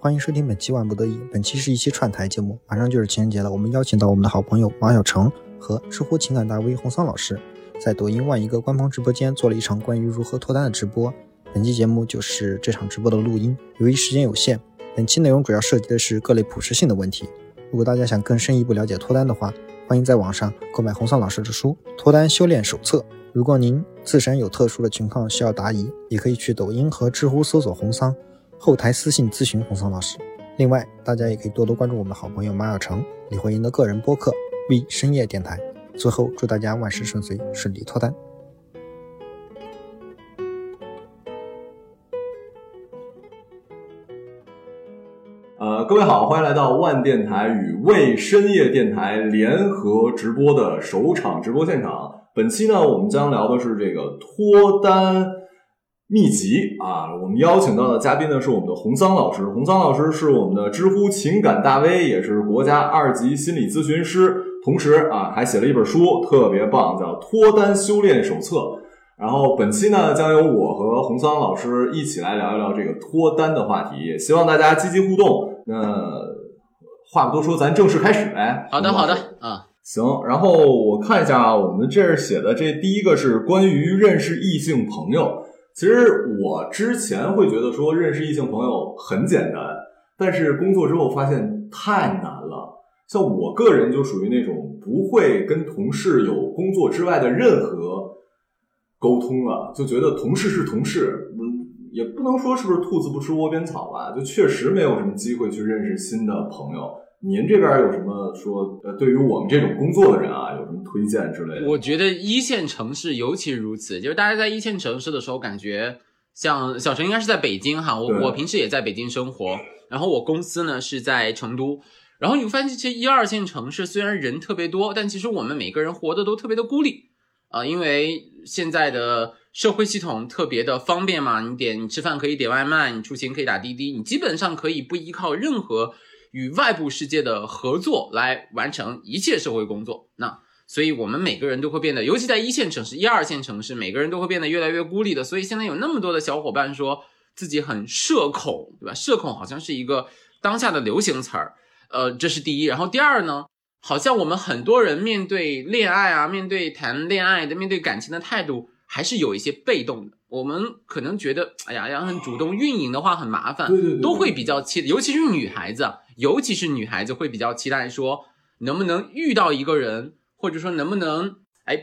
欢迎收听本期万不得已，本期是一期串台节目，马上就是情人节了，我们邀请到我们的好朋友马晓成和知乎情感大 V 洪桑老师在抖音ONE一个官方直播间做了一场关于如何脱单的直播，本期节目就是这场直播的录音。由于时间有限，本期内容主要涉及的是各类普适性的问题，如果大家想更深一步了解脱单的话，欢迎在网上购买洪桑老师的书《脱单修炼手册》，如果您自身有特殊的情况需要答疑，也可以去抖音和知乎搜索洪桑，后台私信咨询洪桑老师。另外大家也可以多多关注我们的好朋友马晓成、李慧英的个人播客 V 深夜电台。最后祝大家万事顺遂，顺利脱单。各位好，欢迎来到ONE电台与未深夜电台联合直播的首场直播现场。本期呢，我们将聊的是这个脱单秘籍啊。我们邀请到的嘉宾呢是我们的洪桑老师，洪桑老师是我们的知乎情感大 V， 也是国家2级心理咨询师，同时啊还写了一本书，特别棒，叫《脱单修炼手册》。然后本期呢，将由我和洪桑老师一起来聊一聊这个脱单的话题，也希望大家积极互动。那话不多说，咱正式开始呗。好的，好的啊，行。然后我看一下啊，我们这儿写的这第一个是关于认识异性朋友。其实我之前会觉得说认识异性朋友很简单，但是工作之后发现太难了。像我个人就属于那种不会跟同事有工作之外的任何沟通了，就觉得同事是同事，也不能说是不是兔子不吃窝边草吧，就确实没有什么机会去认识新的朋友。您这边有什么说对于我们这种工作的人啊有什么推荐之类的？我觉得一线城市尤其如此，就是大家在一线城市的时候，感觉像小陈应该是在北京哈，我平时也在北京生活，然后我公司呢是在成都，然后你发现这一二线城市虽然人特别多，但其实我们每个人活得都特别的孤立啊，因为现在的社会系统特别的方便嘛，你吃饭可以点外卖，你出行可以打滴滴，你基本上可以不依靠任何与外部世界的合作来完成一切社会工作。那所以我们每个人都会变得，尤其在一线城市、一二线城市，每个人都会变得越来越孤立的。所以现在有那么多的小伙伴说自己很社恐，对吧？社恐好像是一个当下的流行词儿，这是第一。然后第二呢，好像我们很多人面对恋爱啊，面对谈恋爱的、面对感情的态度还是有一些被动的。我们可能觉得哎呀，要很主动运营的话很麻烦，都会比较期待，尤其是女孩子会比较期待说能不能遇到一个人，或者说能不能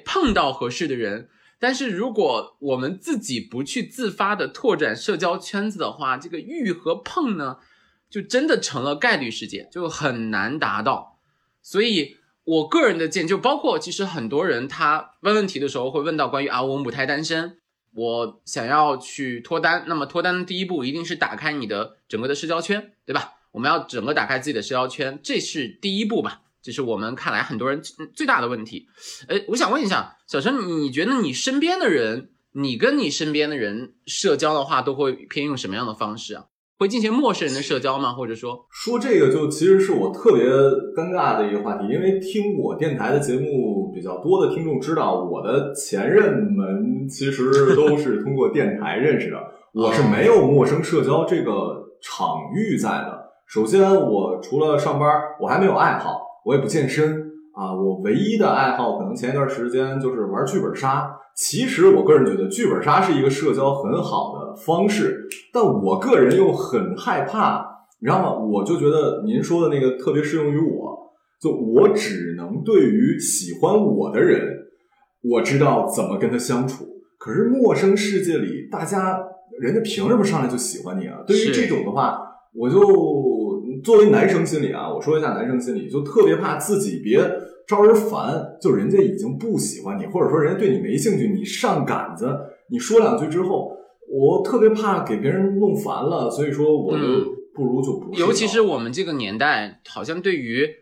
碰到合适的人。但是如果我们自己不去自发的拓展社交圈子的话，这个遇和碰呢就真的成了概率事件，就很难达到。所以我个人的建议，就包括其实很多人他问问题的时候会问到关于我母胎单身，我想要去脱单，那么脱单的第一步一定是打开你的整个的社交圈，对吧？我们要整个打开自己的社交圈，这是第一步吧，这是我们看来很多人最大的问题。我想问一下小陈，你觉得你跟你身边的人社交的话都会偏用什么样的方式啊？会进行陌生人的社交吗？或者说这个就其实是我特别尴尬的一个话题，因为听我电台的节目比较多的听众知道，我的前任们其实都是通过电台认识的我是没有陌生社交这个场域在的。首先我除了上班我还没有爱好，我也不健身啊，我唯一的爱好可能前一段时间就是玩剧本杀。其实我个人觉得剧本杀是一个社交很好的方式，但我个人又很害怕，你知道吗？我就觉得您说的那个特别适用于我，就我只能对于喜欢我的人，我知道怎么跟他相处。可是陌生世界里，人家凭什么上来就喜欢你啊？对于这种的话，我就作为男生心理啊，我说一下男生心理，就特别怕自己别招人烦，就人家已经不喜欢你，或者说人家对你没兴趣，你上杆子，你说两句之后，我特别怕给别人弄烦了，所以说我不如就不。尤其是我们这个年代，好像对于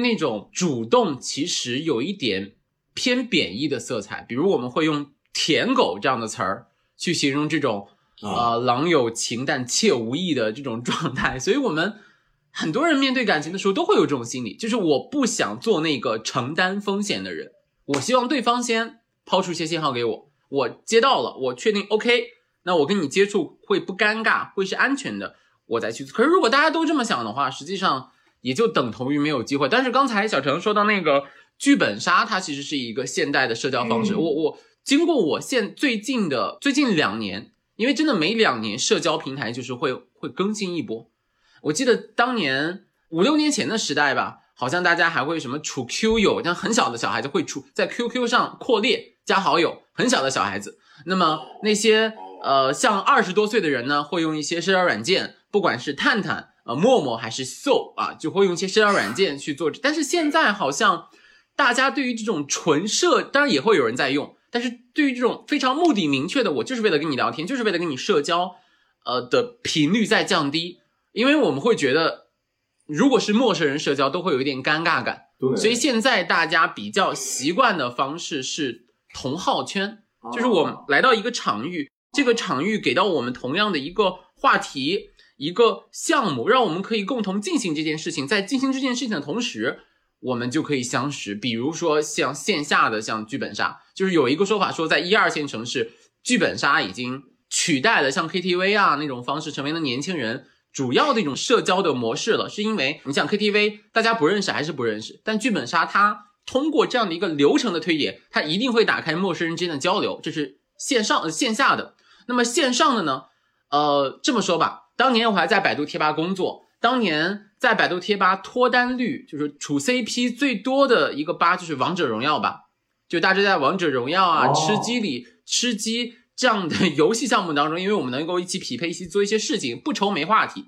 那种主动，其实有一点偏贬义的色彩。比如我们会用“舔狗”这样的词儿去形容这种郎有情但妾无意的这种状态，所以我们。很多人面对感情的时候都会有这种心理，就是我不想做那个承担风险的人，我希望对方先抛出一些信号给我，我接到了，我确定 OK， 那我跟你接触会不尴尬，会是安全的，我再去。可是如果大家都这么想的话，实际上也就等同于没有机会。但是刚才小程说到那个剧本杀，它其实是一个现代的社交方式。我经过我最近2年，因为真的每2年社交平台就是会更新一波。我记得当年5、6年前的时代吧，好像大家还会什么处 Q 友，像很小的小孩子会处在 QQ 上扩列加好友，很小的小孩子。那么那些像20多岁的人呢，会用一些社交软件，不管是探探、陌陌还是 Soul 啊，就会用一些社交软件去做。但是现在好像大家对于这种纯社，当然也会有人在用，但是对于这种非常目的明确的，我就是为了跟你聊天，就是为了跟你社交，的频率在降低，因为我们会觉得，如果是陌生人社交，都会有一点尴尬感。对，所以现在大家比较习惯的方式是同好圈，就是我们来到一个场域，这个场域给到我们同样的一个话题、一个项目，让我们可以共同进行这件事情。在进行这件事情的同时，我们就可以相识。比如说像线下的像剧本杀，就是有一个说法说，在1、2线城市，剧本杀已经取代了像 KTV 啊那种方式，成为了年轻人主要的一种社交的模式了。是因为你想 KTV 大家不认识还是不认识，但剧本杀它通过这样的一个流程的推演，它一定会打开陌生人之间的交流，这是线上线下的。那么线上的呢，这么说吧，当年我还在百度贴吧工作，当年在百度贴吧脱单率就是处 CP 最多的一个吧就是王者荣耀吧，就大家在王者荣耀啊、吃鸡这样的游戏项目当中，因为我们能够一起匹配，一起做一些事情，不愁没话题。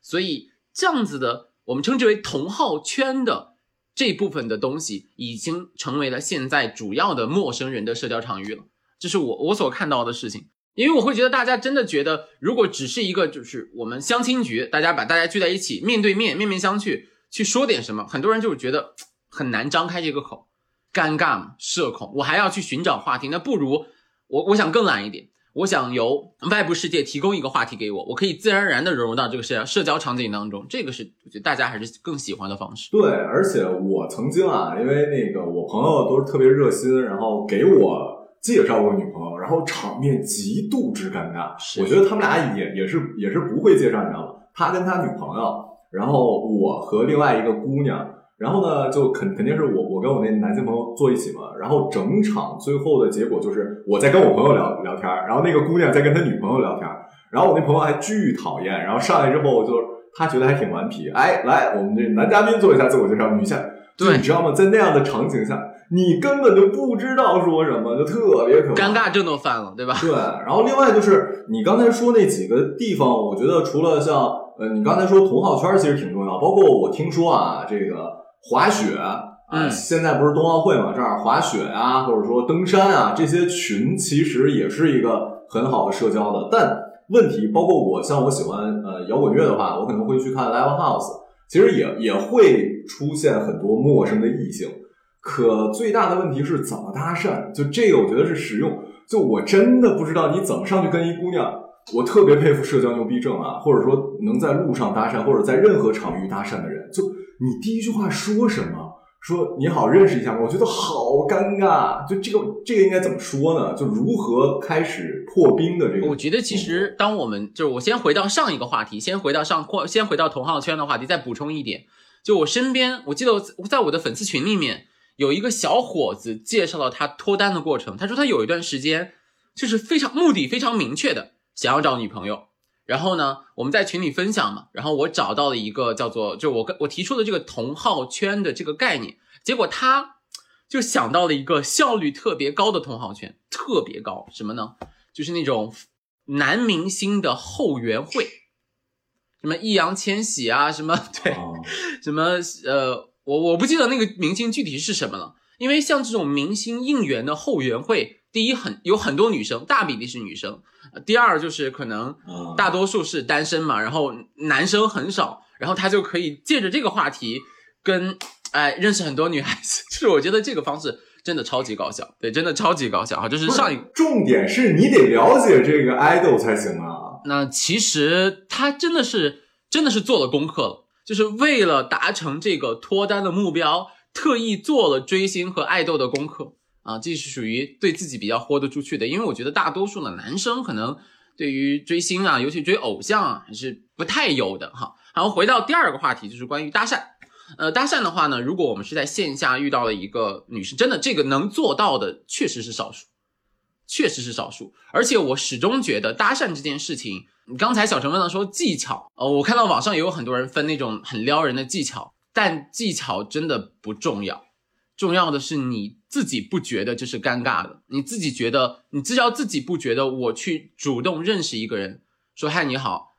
所以这样子的我们称之为同好圈的这部分的东西，已经成为了现在主要的陌生人的社交场域了。这是我所看到的事情。因为我会觉得大家真的觉得，如果只是一个就是我们相亲局，大家把大家聚在一起，面对面面面相觑去说点什么，很多人就是觉得很难张开这个口，尴尬社恐，我还要去寻找话题，那不如我想更懒一点，我想由外部世界提供一个话题给我，我可以自然而然的融入到这个社交场景当中，这个是大家还是更喜欢的方式。对，而且我曾经啊，因为那个我朋友都是特别热心，然后给我介绍过女朋友，然后场面极度之尴尬。我觉得他们俩也是不会介绍，你知道吗？他跟他女朋友，然后我和另外一个姑娘。然后呢，就肯定是我跟我那男性朋友坐一起嘛，然后整场最后的结果就是我在跟我朋友聊天，然后那个姑娘在跟她女朋友聊天，然后我那朋友还巨讨厌，然后上来之后就他觉得还挺顽皮，哎，来我们这男嘉宾做一下自我介绍，女下，对，你知道吗？在那样的场景下，你根本就不知道说什么，就特别可怕，尴尬症都犯了，对吧？对。然后另外就是你刚才说那几个地方，我觉得除了像你刚才说同好圈其实挺重要，包括我听说啊这个。滑雪啊、现在不是冬奥会嘛，这儿滑雪啊或者说登山啊，这些群其实也是一个很好的社交的。但问题包括我喜欢摇滚乐的话，我可能会去看 Live House， 其实也会出现很多陌生的异性。可最大的问题是怎么搭讪，就这个我觉得是实用，就我真的不知道你怎么上去跟一姑娘。我特别佩服社交牛逼症啊，或者说能在路上搭讪或者在任何场域搭讪的人，就你第一句话说什么？说你好，认识一下吗？我觉得好尴尬。就这个应该怎么说呢？就如何开始破冰的这个？我觉得其实当我们就是我先回到上一个话题，先回到同好圈的话题，再补充一点。就我身边，我记得我在我的粉丝群里面有一个小伙子介绍了他脱单的过程。他说他有一段时间就是目的非常明确的，想要找女朋友。然后呢，我们在群里分享嘛，然后我找到了一个叫做，就我提出的这个同好圈的这个概念，结果他就想到了一个效率特别高的同好圈，特别高，什么呢？就是那种男明星的后援会，什么易烊千玺啊，什么对，什么我不记得那个明星具体是什么了，因为像这种明星应援的后援会。第一，有很多女生，大比例是女生。第二就是可能大多数是单身嘛，然后男生很少，然后他就可以借着这个话题跟认识很多女孩子。就是我觉得这个方式真的超级高效，对，真的超级高效。就是重点是你得了解这个 idol 才行啊。那其实他真的是做了功课了，就是为了达成这个脱单的目标，特意做了追星和爱豆的功课。啊，这是属于对自己比较豁得出去的，因为我觉得大多数的男生可能对于追星啊，尤其追偶像啊，还是不太有的哈。然后回到第二个话题，就是关于搭讪。搭讪的话呢，如果我们是在线下遇到了一个女生，真的这个能做到的确实是少数，确实是少数。而且我始终觉得搭讪这件事情，刚才小陈问到说技巧，我看到网上也有很多人分那种很撩人的技巧，但技巧真的不重要，重要的是你自己不觉得这是尴尬的，你自己觉得，你至少自己不觉得我去主动认识一个人，说嗨你好，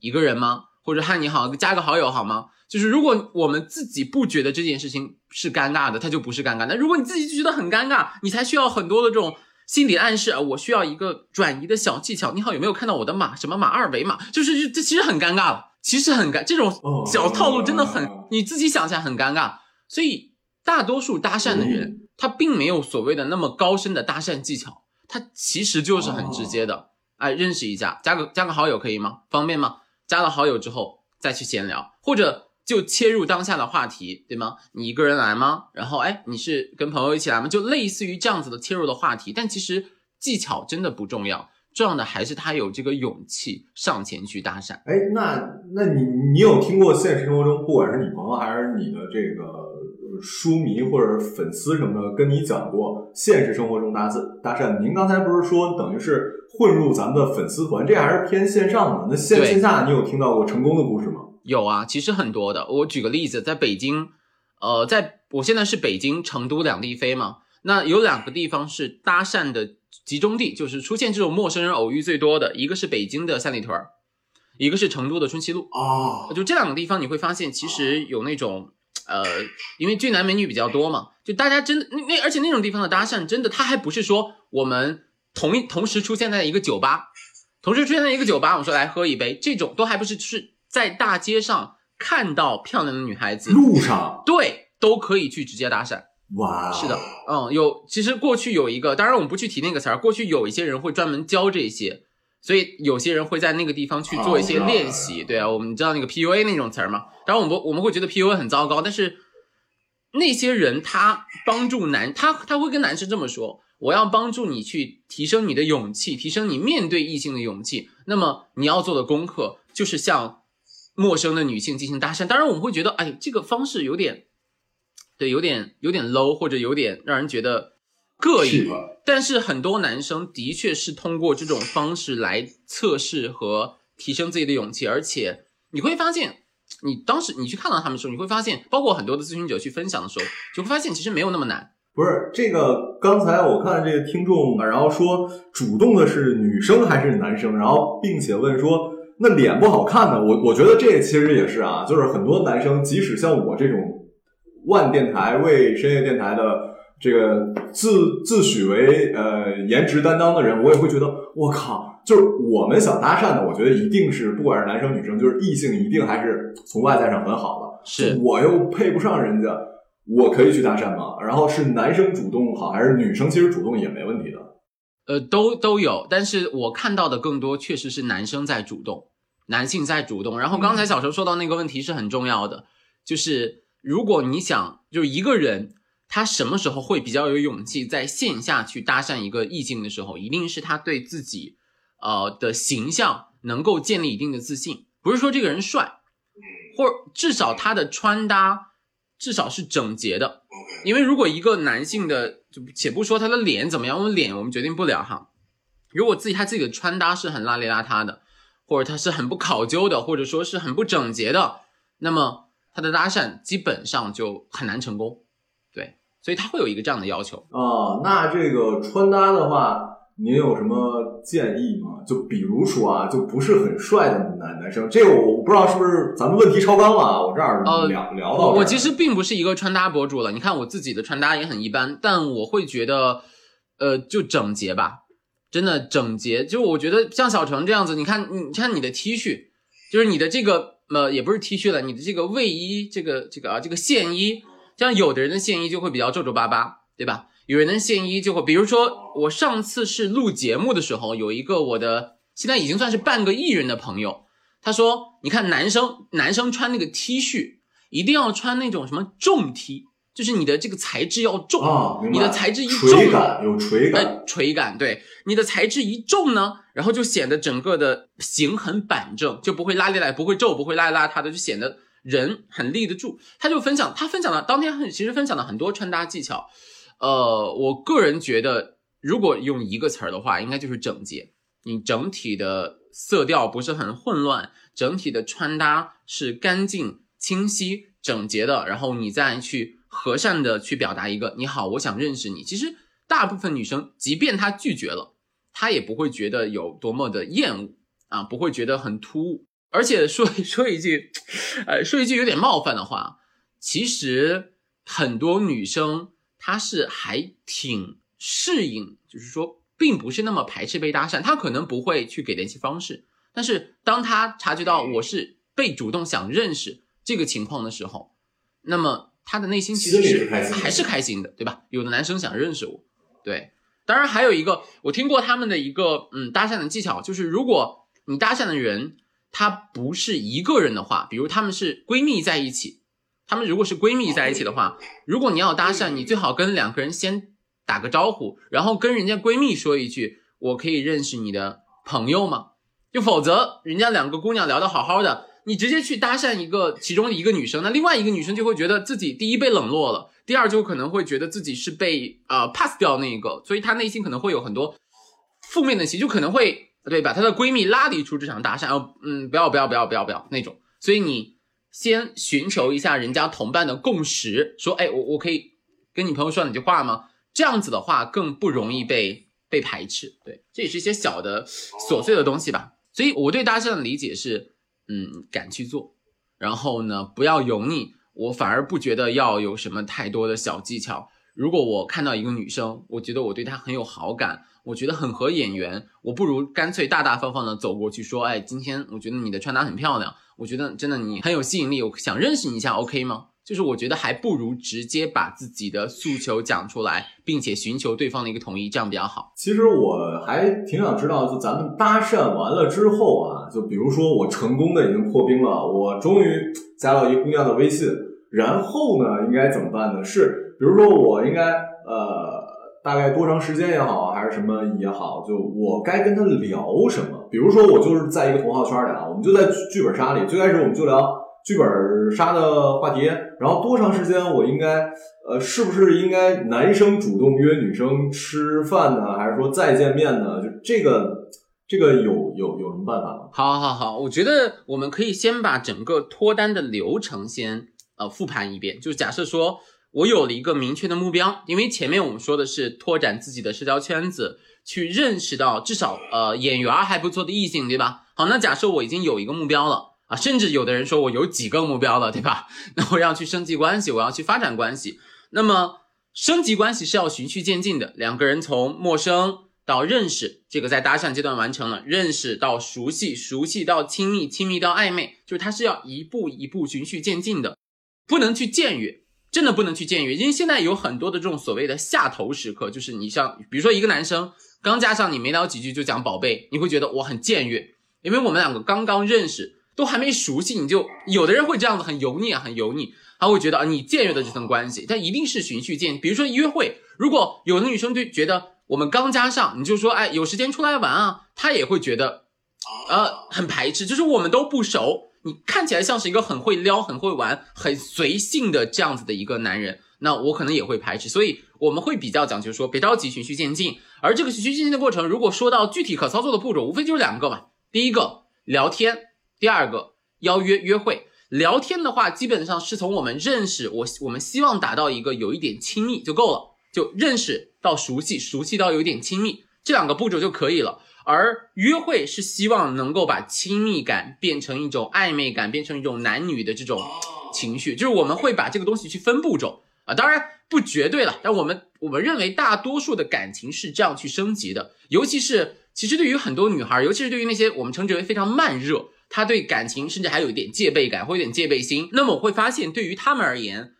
一个人吗？或者嗨你好，加个好友好吗？就是如果我们自己不觉得这件事情是尴尬的，它就不是尴尬。但如果你自己觉得很尴尬，你才需要很多的这种心理暗示，我需要一个转移的小技巧。你好，有没有看到我的码？什么码？二维码？就是这其实很尴尬了，其实很尴，这种小套路真的很，你自己想起来很尴尬。所以大多数搭讪的人，他并没有所谓的那么高深的搭讪技巧，他其实就是很直接的，哎，认识一下，加个好友可以吗？方便吗？加了好友之后再去闲聊，或者就切入当下的话题，对吗？你一个人来吗？然后哎，你是跟朋友一起来吗？就类似于这样子的切入的话题。但其实技巧真的不重要，重要的还是他有这个勇气上前去搭讪。哎，那你有听过现实生活中，不管是你朋友还是你的这个书迷或者粉丝什么的，跟你讲过现实生活中搭讪？您刚才不是说等于是混入咱们的粉丝团，这还是偏线上的。那线下你有听到过成功的故事吗？有啊，其实很多的。我举个例子，在北京，我现在是北京、成都两地飞嘛，那有两个地方是搭讪的集中地，就是出现这种陌生人偶遇最多的，一个是北京的三里屯，一个是成都的春熙路。哦，就这两个地方你会发现，其实有那种因为俊男美女比较多嘛，就大家真的而且那种地方的搭讪真的，它还不是说我们同时出现在一个酒吧，我们说来喝一杯，这种都还不是在大街上看到漂亮的女孩子，路上对都可以去直接搭讪。哇，是的，其实过去有一个，当然我们不去提那个词儿，过去有一些人会专门教这些，所以有些人会在那个地方去做一些练习。对啊，我们知道那个 PUA 那种词儿嘛，当然我们会觉得 PUA 很糟糕，但是那些人他帮助他会跟男生这么说，我要帮助你去提升你的勇气，提升你面对异性的勇气，那么你要做的功课就是向陌生的女性进行搭讪。当然我们会觉得哎，这个方式有点对，有点 low， 或者有点让人觉得膈应，但是很多男生的确是通过这种方式来测试和提升自己的勇气。而且你会发现，你去看到他们的时候，你会发现，包括很多的咨询者去分享的时候，就会发现其实没有那么难。不是这个，刚才我看这个听众，然后说主动的是女生还是男生，然后并且问说那脸不好看的，我觉得这其实也是啊，就是很多男生，即使像我这种ONE电台为深夜电台的这个自诩为颜值担当的人，我也会觉得我靠，就是我们想搭讪的，我觉得一定是不管是男生女生，就是异性一定还是从外在上很好的，是我又配不上人家，我可以去搭讪吗？然后是男生主动好还是女生其实主动也没问题的，都有，但是我看到的更多确实是男生在主动，男性在主动。然后刚才小陈说到那个问题是很重要的，就是如果你想就是一个人他什么时候会比较有勇气在线下去搭讪一个异性的时候，一定是他对自己的形象能够建立一定的自信。不是说这个人帅，或至少他的穿搭至少是整洁的。因为如果一个男性的，就且不说他的脸怎么样，我们决定不了哈。如果他自己的穿搭是很邋里邋遢的，或者他是很不考究的，或者说是很不整洁的，那么他的搭讪基本上就很难成功。所以他会有一个这样的要求那这个穿搭的话，您有什么建议吗？就比如说啊，就不是很帅的男生，这个我不知道是不是咱们问题超纲了啊。我这儿聊到我其实并不是一个穿搭博主了，你看我自己的穿搭也很一般，但我会觉得，就整洁吧，真的整洁。就我觉得像小程这样子，你看你的 T 恤，就是你的这个也不是 T 恤了，你的这个卫衣，这个线衣。像有的人的线衣就会比较皱皱巴巴，对吧？有人的线衣就会，比如说我上次是录节目的时候，有一个我的现在已经算是半个艺人的朋友，他说你看男生穿那个 T 恤一定要穿那种什么重 T，就是你的这个材质要重，哦，你的材质一重，垂感有垂感，垂感对，你的材质一重呢，然后就显得整个的形很板正，就不会拉里来，不会皱，不会邋里邋遢的，就显得人很立得住。他分享了当天其实分享了很多穿搭技巧，我个人觉得，如果用一个词儿的话，应该就是整洁。你整体的色调不是很混乱，整体的穿搭是干净、清晰、整洁的，然后你再去和善的去表达一个你好，我想认识你。其实大部分女生，即便她拒绝了，她也不会觉得有多么的厌恶啊，不会觉得很突兀。而且说一句有点冒犯的话，其实很多女生她是还挺适应，就是说并不是那么排斥被搭讪，她可能不会去给联系方式，但是当她察觉到我是被主动想认识这个情况的时候，那么她的内心其实是还是开心的，对吧？有的男生想认识我，对。当然还有一个，我听过他们的一个搭讪的技巧，就是如果你搭讪的人她不是一个人的话，比如她们是闺蜜在一起，她们如果是闺蜜在一起的话，如果你要搭讪，你最好跟两个人先打个招呼，然后跟人家闺蜜说一句，我可以认识你的朋友吗？就否则人家两个姑娘聊得好好的，你直接去搭讪一个其中的一个女生，那另外一个女生就会觉得自己第一被冷落了，第二就可能会觉得自己是被pass 掉那个，所以她内心可能会有很多负面的情绪，就可能会对，把她的闺蜜拉离出这场搭讪，不要那种。所以你先寻求一下人家同伴的共识，说，哎，我可以跟你朋友说两句话吗？这样子的话更不容易被排斥。对，这也是一些小的琐碎的东西吧。所以我对搭讪的理解是，敢去做，然后呢，不要油腻。我反而不觉得要有什么太多的小技巧。如果我看到一个女生，我觉得我对她很有好感，我觉得很合眼缘，我不如干脆大大方方的走过去说，哎，今天我觉得你的穿搭很漂亮，我觉得真的你很有吸引力，我想认识你一下 OK 吗？就是我觉得还不如直接把自己的诉求讲出来，并且寻求对方的一个同意，这样比较好。其实我还挺想知道，就咱们搭讪完了之后啊，就比如说我成功的已经破冰了，我终于加到一姑娘的微信，然后呢应该怎么办呢？是比如说我应该大概多长时间也好，还是什么也好，就我该跟他聊什么？比如说我就是在一个同号圈里啊，我们就在剧本杀里，最开始我们就聊剧本杀的话题，然后多长时间我应该是不是应该男生主动约女生吃饭呢？还是说再见面呢？就这个有什么办法吗？好，我觉得我们可以先把整个脱单的流程先复盘一遍，就假设说我有了一个明确的目标，因为前面我们说的是拓展自己的社交圈子，去认识到至少眼缘还不错的异性，对吧？好，那假设我已经有一个目标了啊，甚至有的人说我有几个目标了，对吧？那我要去升级关系，我要去发展关系。那么升级关系是要循序渐进的，两个人从陌生到认识，这个在搭讪阶段完成了，认识到熟悉，熟悉到亲密，亲密到暧昧，就是它是要一步一步循序渐进的，不能去僭越。真的不能去僭越，因为现在有很多的这种所谓的下头时刻，就是你像比如说一个男生刚加上你没聊几句就讲宝贝，你会觉得我很僭越，因为我们两个刚刚认识都还没熟悉，你就有的人会这样子很油腻，他会觉得你僭越的这层关系，但一定是循序渐进。比如说约会，如果有的女生就觉得我们刚加上你就说哎有时间出来玩啊，她也会觉得很排斥，就是我们都不熟，你看起来像是一个很会撩，很会玩，很随性的这样子的一个男人，那我可能也会排斥。所以我们会比较讲究说别着急，循序渐进。而这个循序渐进的过程，如果说到具体可操作的步骤，无非就是两个嘛，第一个聊天，第二个邀约约会。聊天的话基本上是从我们认识，我们希望达到一个有一点亲密就够了，就认识到熟悉，熟悉到有一点亲密，这两个步骤就可以了。而约会是希望能够把亲密感变成一种暧昧感，变成一种男女的这种情绪，就是我们会把这个东西去分步骤啊，当然不绝对了，但我们认为大多数的感情是这样去升级的，尤其是其实对于很多女孩，尤其是对于那些我们称之为非常慢热，她对感情甚至还有一点戒备感，会有点戒备心，那么我会发现对于她们而言，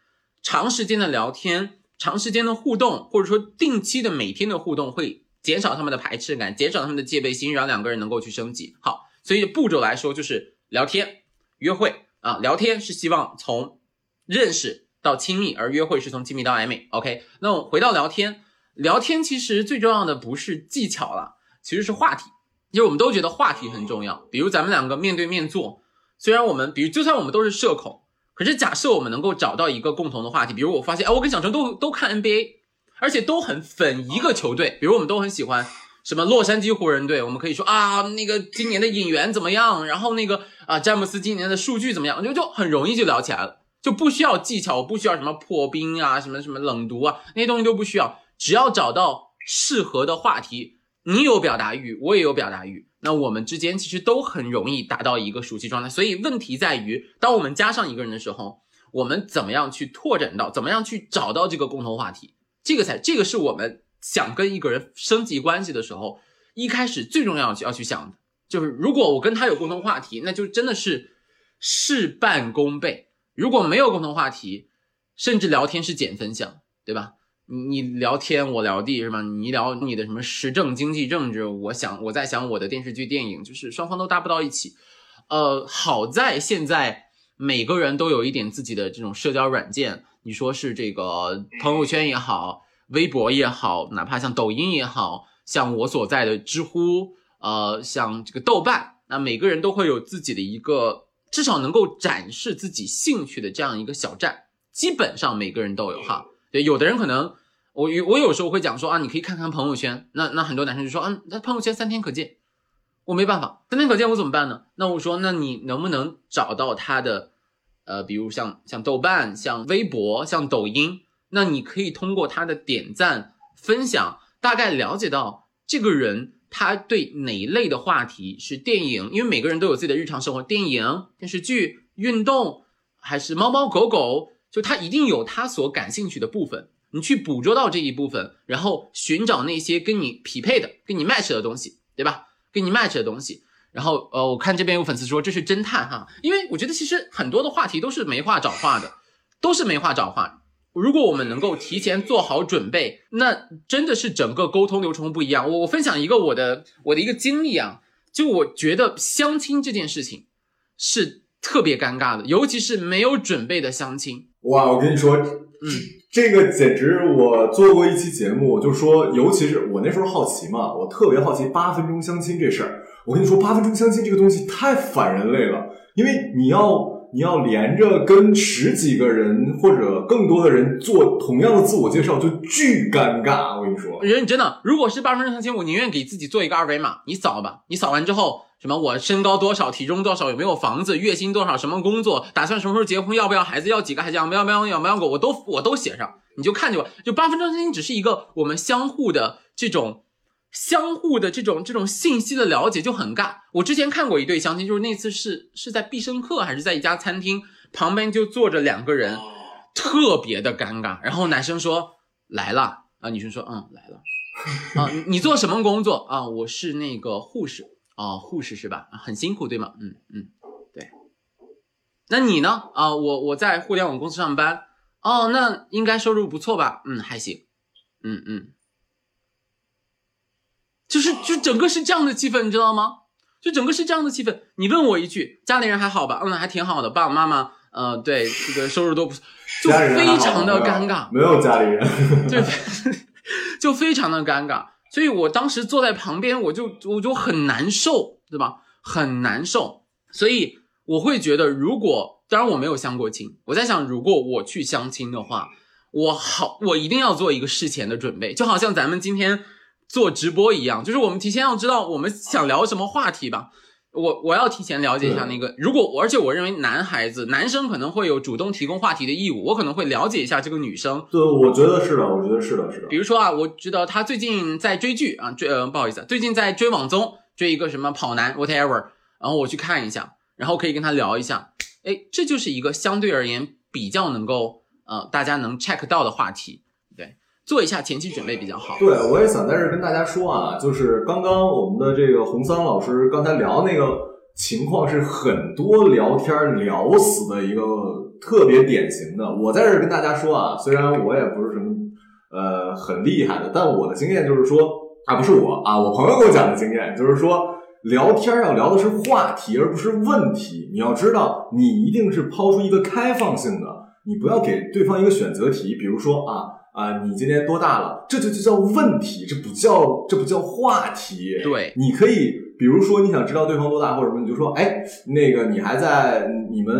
长时间的聊天，长时间的互动，或者说定期的每天的互动，会减少他们的排斥感，减少他们的戒备心，让两个人能够去升级。好，所以步骤来说就是聊天、约会啊。聊天是希望从认识到亲密，而约会是从亲密到暧昧。 OK， 那我回到聊天，聊天其实最重要的不是技巧了，其实是话题。因为我们都觉得话题很重要，比如咱们两个面对面坐，虽然我们比如就算我们都是社恐，可是假设我们能够找到一个共同的话题，比如我发现我跟小程都看 NBA， 而且都很粉一个球队，比如我们都很喜欢什么洛杉矶湖人队，我们可以说啊，那个今年的引援怎么样，然后那个啊詹姆斯今年的数据怎么样，就很容易就聊起来了，就不需要技巧，不需要什么破冰啊，什么什么冷读啊，那些东西都不需要，只要找到适合的话题，你有表达欲，我也有表达欲，那我们之间其实都很容易达到一个熟悉状态。所以问题在于，当我们加上一个人的时候，我们怎么样去拓展到，怎么样去找到这个共同话题，这个是我们想跟一个人升级关系的时候，一开始最重要去想的，就是如果我跟他有共同话题，那就真的是事半功倍。如果没有共同话题，甚至聊天是减分项，对吧？你聊天，我聊地，是吧？你聊你的什么时政、经济、政治，我在想我的电视剧、电影，就是双方都搭不到一起。好在现在每个人都有一点自己的这种社交软件，你说是这个朋友圈也好，微博也好，哪怕像抖音也好，像我所在的知乎，像这个豆瓣，那每个人都会有自己的一个至少能够展示自己兴趣的这样一个小站，基本上每个人都有哈。对，有的人可能我有时候会讲说啊，你可以看看朋友圈，那很多男生就说啊，那朋友圈3天可见，我没办法，3天可见我怎么办呢？那我说，那你能不能找到他的比如像豆瓣、像微博、像抖音，那你可以通过他的点赞、分享，大概了解到这个人他对哪一类的话题是电影，因为每个人都有自己的日常生活，电影、电视剧、运动，还是猫猫狗狗，就他一定有他所感兴趣的部分，你去捕捉到这一部分，然后寻找那些跟你匹配的、跟你 match 的东西，对吧？跟你 match 的东西。然后我看这边有粉丝说这是侦探哈，因为我觉得其实很多的话题都是没话找话的，如果我们能够提前做好准备，那真的是整个沟通流程不一样。我分享一个我的一个经历啊，就我觉得相亲这件事情是特别尴尬的，尤其是没有准备的相亲。哇，我跟你说，这个简直，我做过一期节目，我就说，尤其是我那时候好奇嘛，我特别好奇8分钟相亲这事儿。我跟你说，8分钟相亲这个东西太反人类了，因为你要连着跟10几个人或者更多的人做同样的自我介绍，就巨尴尬。我跟你说，人真的，如果是8分钟相亲，我宁愿给自己做一个二维码，你扫吧，你扫完之后，什么我身高多少，体重多少，有没有房子，月薪多少，什么工作，打算什么时候结婚，要不要孩子，要几个孩子，要不要狗，我都写上，你就看就吧。就8分钟相亲只是一个我们相互的这种信息的了解就很尬。我之前看过一对相亲，就是那次是在必胜客还是在一家餐厅，旁边就坐着2个人，特别的尴尬。然后男生说来了啊，女生说来了啊，你做什么工作啊？我是那个护士啊，护士是吧？很辛苦对吗？对。那你呢？啊，我在互联网公司上班哦，那应该收入不错吧？还行，就整个是这样的气氛，你知道吗？就整个是这样的气氛。你问我一句，家里人还好吧？还挺好的，爸爸妈妈，对，这个收入都不错，就非常的尴尬。没有家里人，对，就非常的尴尬。所以我当时坐在旁边，我就很难受，对吧？很难受。所以我会觉得，如果当然我没有相过亲，我在想，如果我去相亲的话，我一定要做一个事前的准备，就好像咱们今天做直播一样，就是我们提前要知道我们想聊什么话题吧。我要提前了解一下那个，如果而且我认为男生可能会有主动提供话题的义务，我可能会了解一下这个女生。对，我觉得是的。比如说啊，我知道她最近在追剧啊，不好意思，最近在追网综，追一个什么跑男 whatever， 然后我去看一下，然后可以跟她聊一下。哎，这就是一个相对而言比较能够大家能 check 到的话题。做一下前期准备比较好。对，我也想在这跟大家说啊，就是刚刚我们的这个洪桑老师刚才聊那个情况，是很多聊天聊死的一个特别典型的。我在这跟大家说啊，虽然我也不是什么很厉害的，但我的经验就是说啊，不是我啊，我朋友给我讲的经验就是说，聊天要聊的是话题而不是问题。你要知道，你一定是抛出一个开放性的，你不要给对方一个选择题，比如说你今年多大了，这就叫问题，这不叫话题。对，你可以比如说你想知道对方多大或者什么，你就说哎，那个你还在你们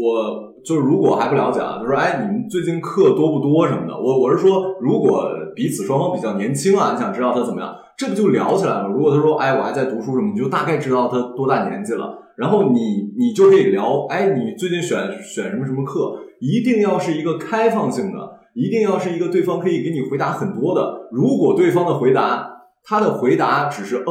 我就是如果还不了解啊，就说哎你们最近课多不多什么的，我是说如果彼此双方比较年轻啊，你想知道他怎么样，这不就聊起来了。如果他说哎我还在读书什么，你就大概知道他多大年纪了，然后你就可以聊哎你最近选什么什么课，一定要是一个开放性的，一定要是一个对方可以给你回答很多的。如果对方的回答只是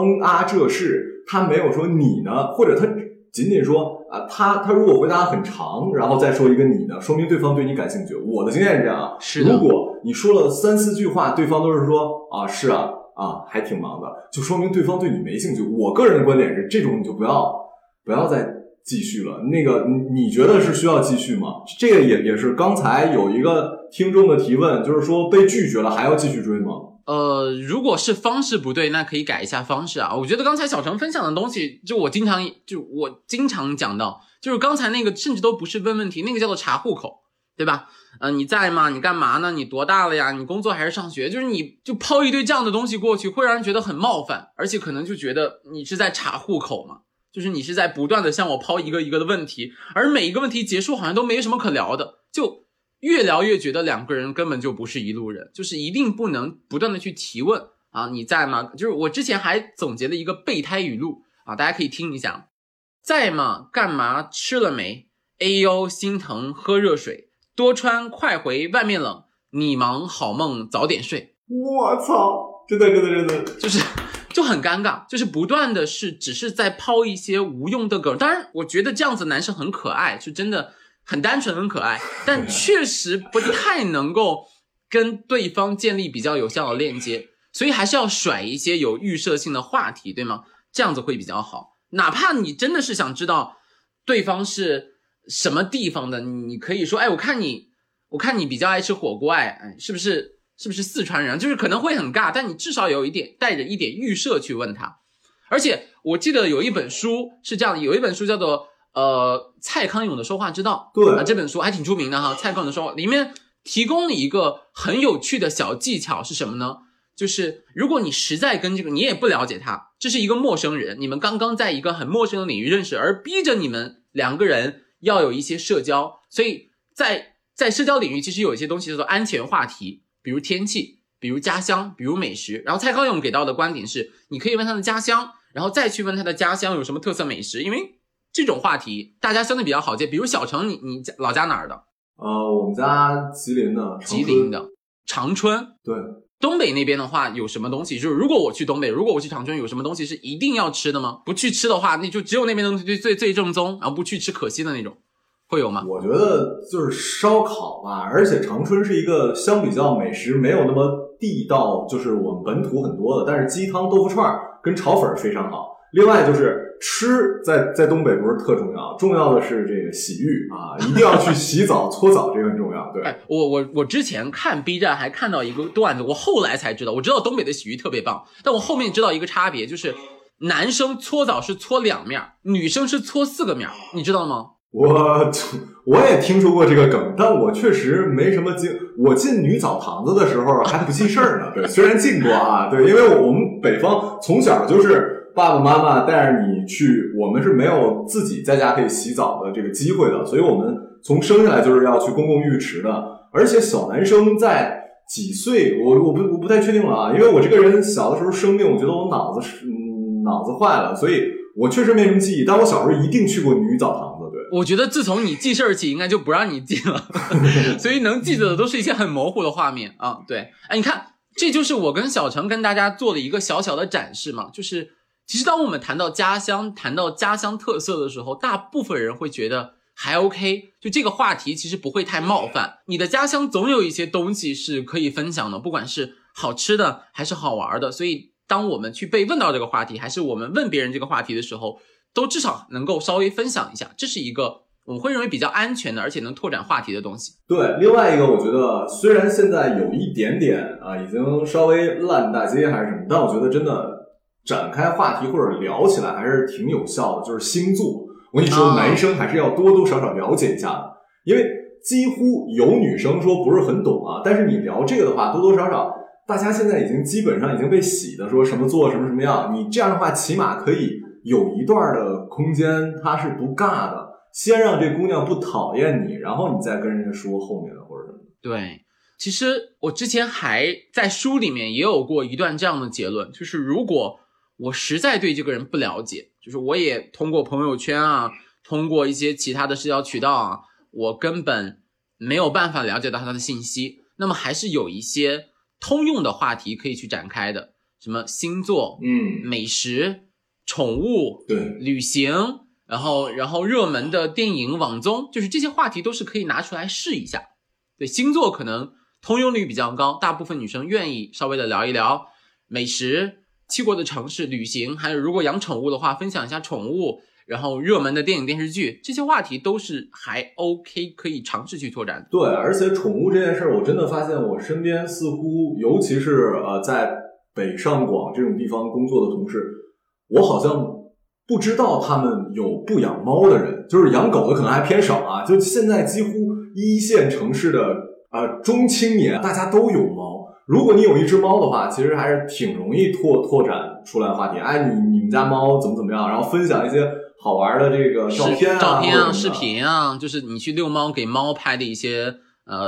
这是，他没有说你呢，或者他仅仅说他如果回答很长然后再说一个你呢，说明对方对你感兴趣。我的经验是这样啊，是的，如果你说了三四句话对方都是说是还挺忙的，就说明对方对你没兴趣。我个人的观点是这种你就不要再继续了。那个你觉得是需要继续吗？这个也是刚才有一个听众的提问，就是说被拒绝了还要继续追吗？如果是方式不对，那可以改一下方式啊。我觉得刚才小程分享的东西，我经常讲到，就是刚才那个甚至都不是问问题，那个叫做查户口，对吧？你在吗？你干嘛呢？你多大了呀？你工作还是上学？就是你就抛一堆这样的东西过去，会让人觉得很冒犯，而且可能就觉得你是在查户口嘛，就是你是在不断的向我抛一个一个的问题，而每一个问题结束好像都没什么可聊的，就越聊越觉得两个人根本就不是一路人。就是一定不能不断的去提问啊，你在吗？就是我之前还总结了一个备胎语录啊，大家可以听一下。在吗？干嘛？吃了没？哎呦心疼，喝热水，多穿，快回，外面冷，你忙好梦，早点睡。我操，真的就很尴尬，就是不断的只是在抛一些无用的梗。当然我觉得这样子男生很可爱，就真的很单纯很可爱，但确实不太能够跟对方建立比较有效的链接，所以还是要甩一些有预设性的话题，对吗？这样子会比较好。哪怕你真的是想知道对方是什么地方的，你可以说哎我看你比较爱吃火锅，哎是不是四川人，就是可能会很尬，但你至少有一点带着一点预设去问他。而且我记得有一本书是这样的，有一本书叫做蔡康永的说话之道，对啊，这本书还挺出名的哈。蔡康永的说话里面提供了一个很有趣的小技巧是什么呢？就是如果你实在跟你也不了解他，这是一个陌生人，你们刚刚在一个很陌生的领域认识，而逼着你们两个人要有一些社交，所以在社交领域其实有一些东西叫做安全话题，比如天气，比如家乡，比如美食。然后蔡康永给到的观点是，你可以问他的家乡，然后再去问他的家乡有什么特色美食，因为这种话题大家相对比较好接。比如小程，你老家哪儿的？我们家吉林的长春。对，东北那边的话有什么东西？就是如果我去东北，如果我去长春，有什么东西是一定要吃的吗？不去吃的话，那就只有那边的东西最正宗，然后不去吃可惜的那种，会有吗？我觉得就是烧烤吧，而且长春是一个相比较美食没有那么地道，就是我们本土很多的，但是鸡汤、豆腐串跟炒粉非常好。另外就是吃在东北不是特重要，重要的是这个洗浴啊，一定要去洗澡搓澡，这个很重要。对，我之前看 B 站还看到一个段子，我后来才知道，我知道东北的洗浴特别棒，但我后面知道一个差别，就是男生搓澡是搓两面，女生是搓四个面，你知道吗？我也听说过这个梗，但我确实没什么经。我进女澡堂子的时候还不记事儿呢，对，虽然进过啊，对，因为我们北方从小就是。爸爸妈妈带着你去，我们是没有自己在家可以洗澡的这个机会的，所以我们从生下来就是要去公共浴池的。而且小男生在几岁，我不太确定了啊，因为我这个人小的时候生病，我觉得我脑子坏了，所以我确实没什么记忆，但我小时候一定去过女澡堂子。对，我觉得自从你记事儿起，应该就不让你记了，所以能记得的都是一些很模糊的画面啊。对，哎，你看，这就是我跟小程跟大家做了一个小小的展示嘛，就是。其实当我们谈到家乡特色的时候，大部分人会觉得还 OK， 就这个话题其实不会太冒犯。你的家乡总有一些东西是可以分享的，不管是好吃的还是好玩的，所以当我们去被问到这个话题，还是我们问别人这个话题的时候，都至少能够稍微分享一下，这是一个我们会认为比较安全的，而且能拓展话题的东西。对，另外一个我觉得虽然现在有一点点已经稍微烂大街还是什么，但我觉得真的展开话题或者聊起来还是挺有效的，就是星座。我跟你说，男生还是要多多少少了解一下的，因为几乎有女生说不是很懂啊，但是你聊这个的话，多多少少大家现在已经基本上已经被洗的，说什么做什么什么样，你这样的话起码可以有一段的空间它是不尬的，先让这姑娘不讨厌你，然后你再跟人家说后面的或者什么。对，其实我之前还在书里面也有过一段这样的结论，就是如果我实在对这个人不了解，就是我也通过朋友圈啊，通过一些其他的社交渠道啊，我根本没有办法了解到他的信息，那么还是有一些通用的话题可以去展开的，什么星座、美食、宠物、对，旅行，然后热门的电影、网综，就是这些话题都是可以拿出来试一下。对，星座可能通用率比较高，大部分女生愿意稍微的聊一聊美食、去过的城市、旅行，还有如果养宠物的话分享一下宠物，然后热门的电影电视剧，这些话题都是还 OK 可以尝试去拓展。对，而且宠物这件事我真的发现我身边似乎尤其是在北上广这种地方工作的同事，我好像不知道他们有不养猫的人，就是养狗的可能还偏少啊，就现在几乎一线城市的中青年大家都有猫，如果你有一只猫的话，其实还是挺容易拓展出来的话题。哎，你们家猫怎么怎么样？然后分享一些好玩的这个照片啊、视频啊，就是你去遛猫给猫拍的一些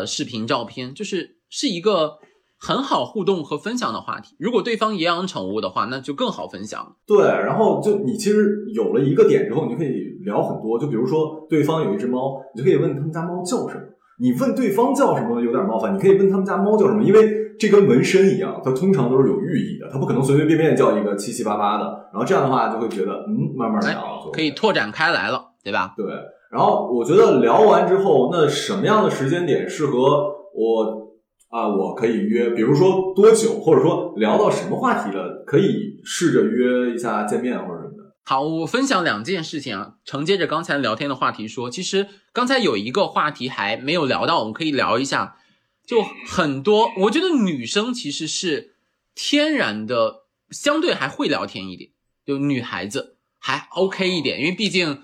视频照片，就是一个很好互动和分享的话题。如果对方也养宠物的话，那就更好分享。对，然后就你其实有了一个点之后，你就可以聊很多。就比如说对方有一只猫，你就可以问他们家猫叫什么。你问对方叫什么有点冒犯，你可以问他们家猫叫什么，因为这跟纹身一样，它通常都是有寓意的，它不可能随随便便叫一个七七八八的，然后这样的话就会觉得慢慢聊，可以拓展开来了，对吧？对。然后我觉得聊完之后，那什么样的时间点适合我可以约，比如说多久，或者说聊到什么话题了，可以试着约一下见面或者什么的。好，我分享两件事情啊，承接着刚才聊天的话题说，其实刚才有一个话题还没有聊到，我们可以聊一下。就很多，我觉得女生其实是天然的，相对还会聊天一点，就女孩子还 OK 一点，因为毕竟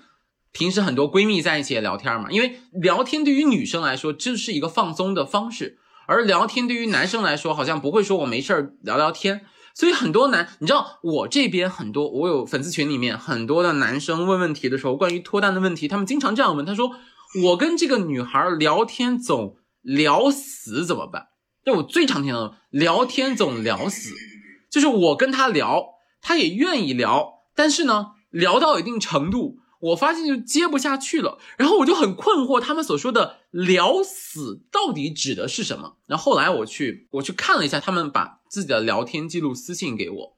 平时很多闺蜜在一起也聊天嘛，因为聊天对于女生来说，这是一个放松的方式，而聊天对于男生来说，好像不会说我没事儿聊聊天。所以很多你知道我这边很多，我有粉丝群里面很多的男生问问题的时候，关于脱单的问题，他们经常这样问，他说我跟这个女孩聊天总聊死怎么办？这我最常听到的，聊天总聊死，就是我跟她聊，她也愿意聊，但是呢，聊到一定程度，我发现就接不下去了，然后我就很困惑他们所说的聊死到底指的是什么。然后后来我去看了一下他们把自己的聊天记录私信给我，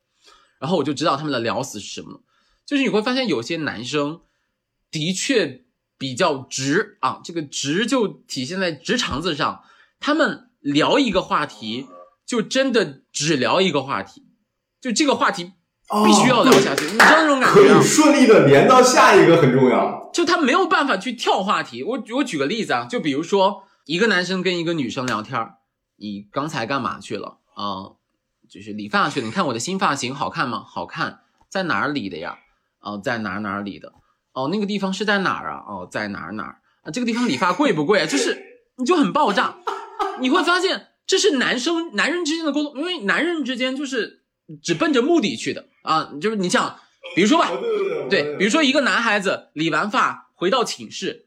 然后我就知道他们的聊死是什么。就是你会发现有些男生的确比较直啊，这个直就体现在直肠子上，他们聊一个话题就真的只聊一个话题，就这个话题必须要聊下去，你知道那种感觉可以顺利的连到下一个很重要，就他没有办法去跳话题。我举个例子啊，就比如说一个男生跟一个女生聊天，你刚才干嘛去了啊、就是理发去了，你看我的新发型好看吗？好看。在哪儿理的呀？在哪儿理的？那个地方是在哪儿啊？在哪儿啊？这个地方理发贵不贵啊？就是你就很爆炸，你会发现这是男人之间的沟通，因为男人之间就是只奔着目的去的啊，就是你想，比如说吧，对，比如说一个男孩子理完发回到寝室，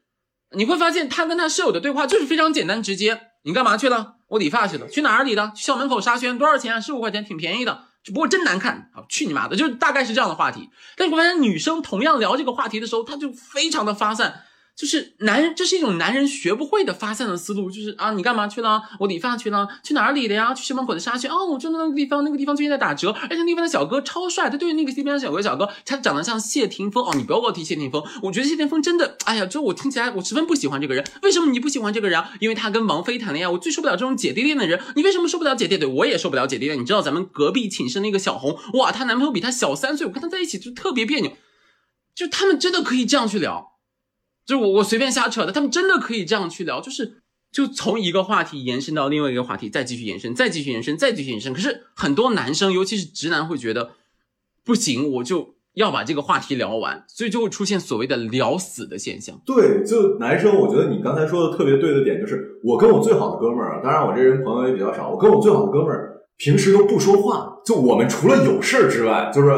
你会发现他跟他室友的对话就是非常简单直接，你干嘛去了？我理发去了。去哪儿理的？去校门口沙宣，多少钱啊？15块钱，挺便宜的，只不过真难看。好，去你妈的，就大概是这样的话题。但你会发现女生同样聊这个话题的时候，她就非常的发散，就是男人，这是一种男人学不会的发散的思路，就是啊，你干嘛去了？我理发去了。去哪儿理的呀？去校门口的沙宣。我就那个地方最近在打折，而且那边的小哥超帅，他对那个地方的小哥，他长得像谢霆锋。你不要给我提谢霆锋，我觉得谢霆锋真的，就我听起来我十分不喜欢这个人。为什么你不喜欢这个人啊？因为他跟王菲谈恋爱，我最受不了这种姐弟恋的人。你为什么受不了姐弟恋？我也受不了姐弟恋。你知道咱们隔壁寝室那个小红，哇，她男朋友比她小3岁，我跟她在一起就特别别扭。就他们真的可以这样去聊。就是我随便瞎扯的，他们真的可以这样去聊，就从一个话题延伸到另外一个话题，再继续延伸，再继续延伸，再继续延伸。可是很多男生，尤其是直男，会觉得不行，我就要把这个话题聊完，所以就会出现所谓的聊死的现象。对，就男生我觉得你刚才说的特别对的点就是，我跟我最好的哥们儿，当然我这人朋友也比较少，我跟我最好的哥们儿平时都不说话，就我们除了有事儿之外，就是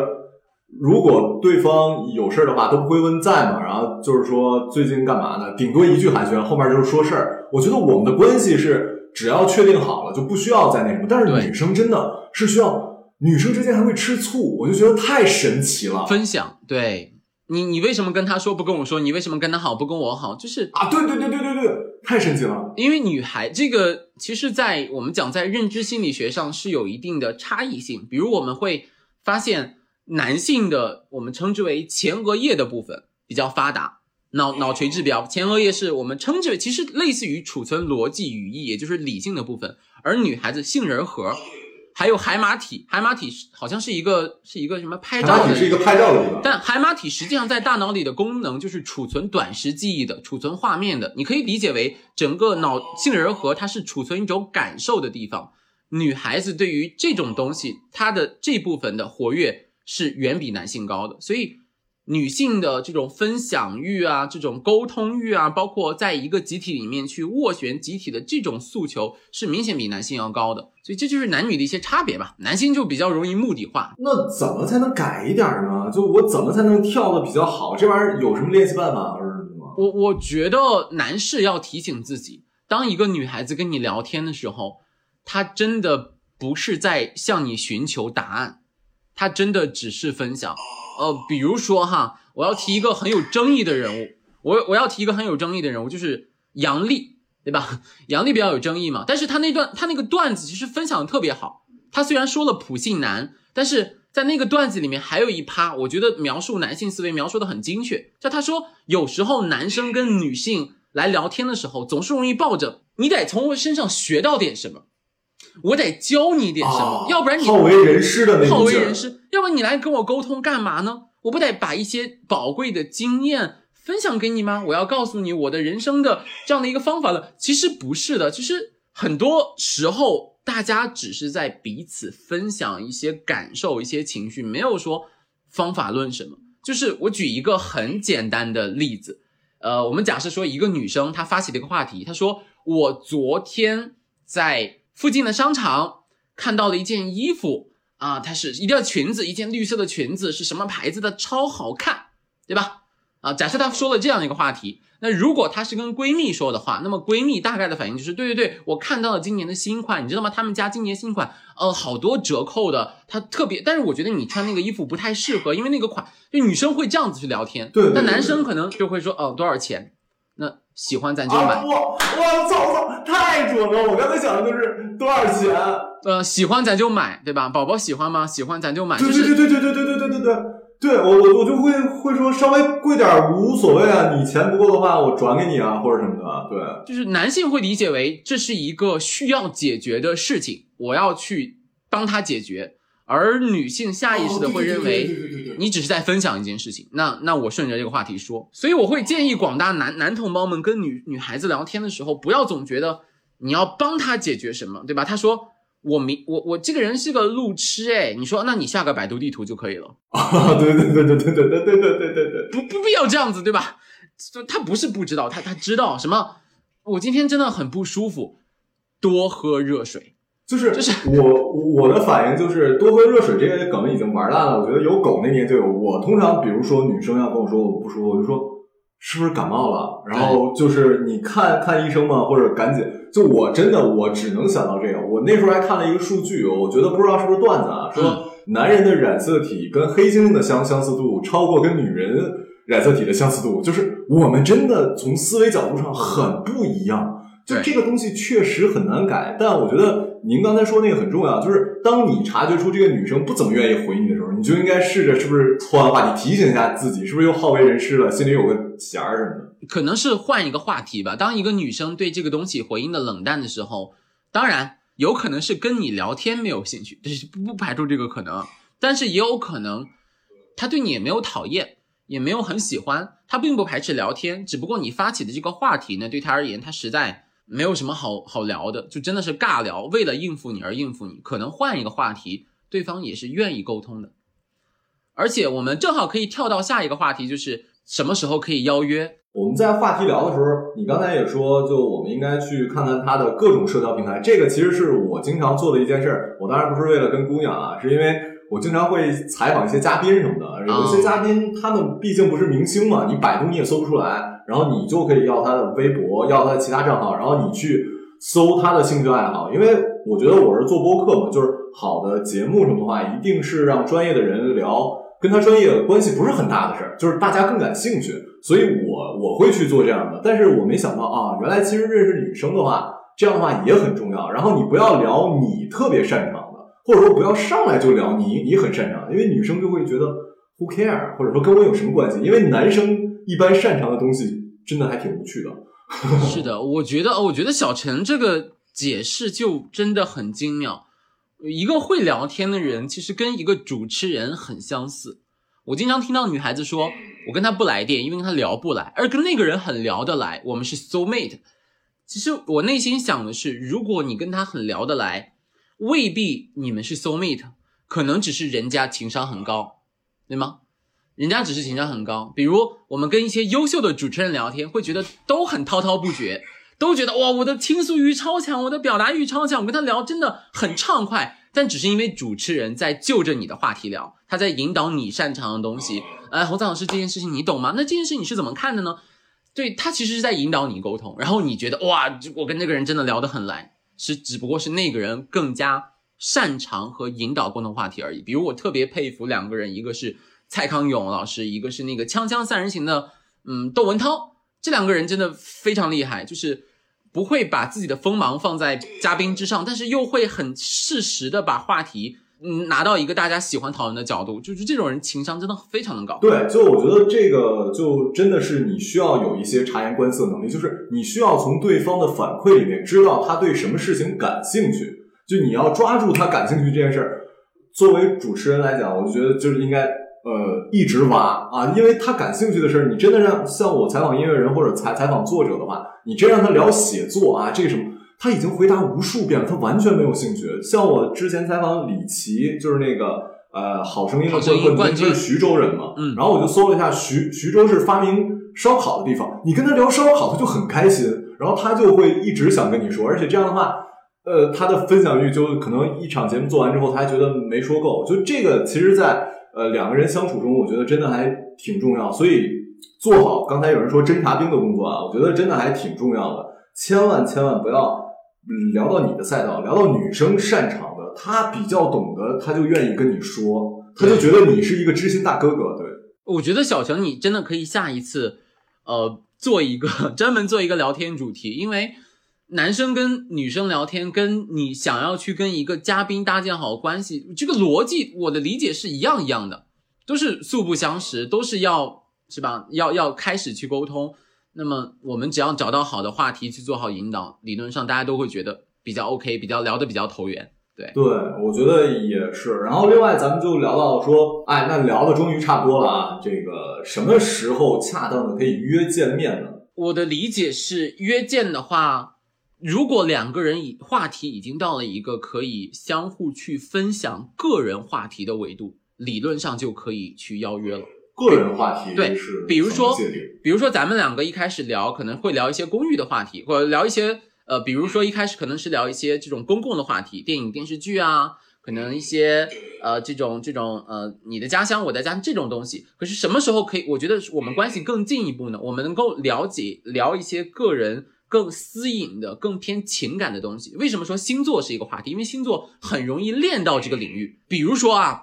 如果对方有事儿的话都不会问在嘛，然后就是说最近干嘛呢，顶多一句寒暄，后面就是说事儿。我觉得我们的关系是只要确定好了就不需要再那什么，但是女生真的是需要，女生之间还会吃醋，我就觉得太神奇了。分享，对，你为什么跟她说不跟我说？你为什么跟她好不跟我好？就是啊，对对对对对对，太神奇了。因为女孩这个，其实在我们讲在认知心理学上是有一定的差异性。比如我们会发现男性的我们称之为前额叶的部分比较发达，脑垂质表，前额叶是我们称之为其实类似于储存逻辑语义，也就是理性的部分，而女孩子杏仁核。还有海马体，海马体好像是一个什么拍照的，海马体是一个拍照的地方，但海马体实际上在大脑里的功能就是储存短时记忆的，储存画面的。你可以理解为整个脑杏仁核它是储存一种感受的地方。女孩子对于这种东西，她的这部分的活跃是远比男性高的，所以女性的这种分享欲啊，这种沟通欲啊，包括在一个集体里面去斡旋集体的这种诉求是明显比男性要高的，所以这就是男女的一些差别吧。男性就比较容易目的化。那怎么才能改一点呢？就我怎么才能跳得比较好？这玩意儿有什么练习办法还是什么？我觉得男士要提醒自己，当一个女孩子跟你聊天的时候，她真的不是在向你寻求答案，她真的只是分享。比如说哈，我要提一个很有争议的人物，就是杨笠，对吧？杨笠比较有争议嘛，但是他那个段子其实分享的特别好。他虽然说了普信男，但是在那个段子里面还有一趴，我觉得描述男性思维描述的很精确。就他说，有时候男生跟女性来聊天的时候，总是容易抱着你得从我身上学到点什么，我得教你点什么，要不然你好为人师，要不然你来跟我沟通干嘛呢？我不得把一些宝贵的经验分享给你吗？我要告诉你我的人生的这样的一个方法了。其实不是的，就是很多时候大家只是在彼此分享一些感受、一些情绪，没有说方法论什么。就是我举一个很简单的例子，我们假设说一个女生她发起了一个话题，她说我昨天在附近的商场看到了一件衣服啊，它是一条裙子，一件绿色的裙子，是什么牌子的，超好看，对吧？啊，假设她说了这样一个话题，那如果她是跟闺蜜说的话，那么闺蜜大概的反应就是，对对对，我看到了今年的新款，你知道吗？他们家今年新款，好多折扣的，它特别，但是我觉得你穿那个衣服不太适合，因为那个款，就女生会这样子去聊天，对，但男生可能就会说，多少钱？那喜欢咱就买。我操，太准了！我刚才想的就是多少钱？喜欢咱就买，对吧？宝宝喜欢吗？喜欢咱就买。对对对对对对对对对对对，我就会说稍微贵点无所谓啊，你钱不够的话我转给你啊，或者什么的。对，就是男性会理解为这是一个需要解决的事情，我要去帮他解决，而女性下意识的会认为。你只是在分享一件事情，那我顺着这个话题说，所以我会建议广大男同胞们跟女孩子聊天的时候，不要总觉得你要帮她解决什么，对吧？她说我这个人是个路痴，你说那你下个百度地图就可以了。啊，对对对对对对对对对对对，不必要这样子，对吧？她不是不知道，她知道什么？我今天真的很不舒服，多喝热水。就是我的反应就是多喝热水这些梗已经玩烂了，我觉得有狗那年就有。我通常比如说女生要跟我说我不舒服，我就说是不是感冒了，然后就是你看医生吗，或者赶紧，就我真的我只能想到这个。我那时候还看了一个数据，我觉得不知道是不是段子啊，说男人的染色体跟黑猩猩的相似度超过跟女人染色体的相似度，就是我们真的从思维角度上很不一样，就这个东西确实很难改。但我觉得您刚才说那个很重要，就是当你察觉出这个女生不怎么愿意回你的时候，你就应该试着是不是换话题，提醒一下自己是不是又好为人师了，心里有个弦儿什么的。可能是换一个话题吧。当一个女生对这个东西回应的冷淡的时候，当然有可能是跟你聊天没有兴趣，这是不排除这个可能，但是也有可能她对你也没有讨厌，也没有很喜欢，她并不排斥聊天，只不过你发起的这个话题呢，对她而言她实在没有什么好聊的，就真的是尬聊，为了应付你而应付你，可能换一个话题对方也是愿意沟通的。而且我们正好可以跳到下一个话题，就是什么时候可以邀约。我们在话题聊的时候，你刚才也说，就我们应该去看看他的各种社交平台。这个其实是我经常做的一件事，我当然不是为了跟姑娘啊，是因为我经常会采访一些嘉宾什么的，有一些嘉宾他们毕竟不是明星嘛，你百度你也搜不出来，然后你就可以要他的微博，要他的其他账号，然后你去搜他的兴趣爱好。因为我觉得我是做播客嘛，就是好的节目什么的话，一定是让专业的人聊跟他专业关系不是很大的事儿，就是大家更感兴趣，所以我会去做这样的。但是我没想到啊，原来其实认识女生的话，这样的话也很重要。然后你不要聊你特别擅长的，或者说不要上来就聊你很擅长，因为女生就会觉得 who care， 或者说跟我有什么关系？因为男生一般擅长的东西真的还挺无趣的。是的，我觉得小陈这个解释就真的很精妙。一个会聊天的人其实跟一个主持人很相似。我经常听到女孩子说我跟他不来电，因为跟他聊不来，而跟那个人很聊得来，我们是 soul mate。 其实我内心想的是，如果你跟他很聊得来，未必你们是 soul mate， 可能只是人家情商很高，对吗？人家只是情商很高。比如我们跟一些优秀的主持人聊天，会觉得都很滔滔不绝，都觉得哇，我的倾诉欲超强，我的表达欲超强，我跟他聊真的很畅快。但只是因为主持人在就着你的话题聊，他在引导你擅长的东西。侯子老师，这件事情你懂吗？那这件事你是怎么看的呢？对，他其实是在引导你沟通，然后你觉得哇，我跟这个人真的聊得很来，只不过是那个人更加擅长和引导共同话题而已。比如我特别佩服两个人，一个是蔡康永老师，一个是那个《锵锵三人行》的窦文涛，这两个人真的非常厉害，就是不会把自己的锋芒放在嘉宾之上，但是又会很适时的把话题拿到一个大家喜欢讨论的角度，就是这种人情商真的非常的高。对，就我觉得这个就真的是你需要有一些察言观色能力，就是你需要从对方的反馈里面知道他对什么事情感兴趣，就你要抓住他感兴趣这件事儿。作为主持人来讲，我觉得就是应该一直挖啊，因为他感兴趣的事儿，你真的让像我采访音乐人或者采访作者的话，你真让他聊写作啊，这个什么，他已经回答无数遍了，他完全没有兴趣。像我之前采访李琦，就是那个好声音的冠军，就是徐州人嘛。然后我就搜了一下，徐州是发明烧烤的地方，你跟他聊烧烤，他就很开心，然后他就会一直想跟你说，而且这样的话，他的分享欲就可能一场节目做完之后，他还觉得没说够。就这个，其实在两个人相处中，我觉得真的还挺重要，所以做好刚才有人说侦察兵的工作啊，我觉得真的还挺重要的。千万不要聊到你的赛道，聊到女生擅长的，她比较懂得，她就愿意跟你说，她就觉得你是一个知心大哥哥。对，我觉得小程你真的可以下一次专门做一个聊天主题，因为男生跟女生聊天跟你想要去跟一个嘉宾搭建好关系，这个逻辑我的理解是一样的，都是素不相识，都是要是吧，要开始去沟通。那么我们只要找到好的话题去做好引导，理论上大家都会觉得比较 OK， 比较聊得比较投缘。对，我觉得也是。然后另外咱们就聊到说，哎，那聊的终于差不多了啊，这个什么时候恰当的可以约见面呢？我的理解是约见的话，如果两个人话题已经到了一个可以相互去分享个人话题的维度，理论上就可以去邀约了。个人话题，对，比如说咱们两个一开始聊，可能会聊一些公寓的话题，或者聊一些比如说一开始可能是聊一些这种公共的话题，电影电视剧啊，可能一些这种你的家乡我的家乡这种东西。可是什么时候可以，我觉得我们关系更进一步呢？我们能够了解聊一些个人更私隐的更偏情感的东西。为什么说星座是一个话题？因为星座很容易练到这个领域。比如说啊，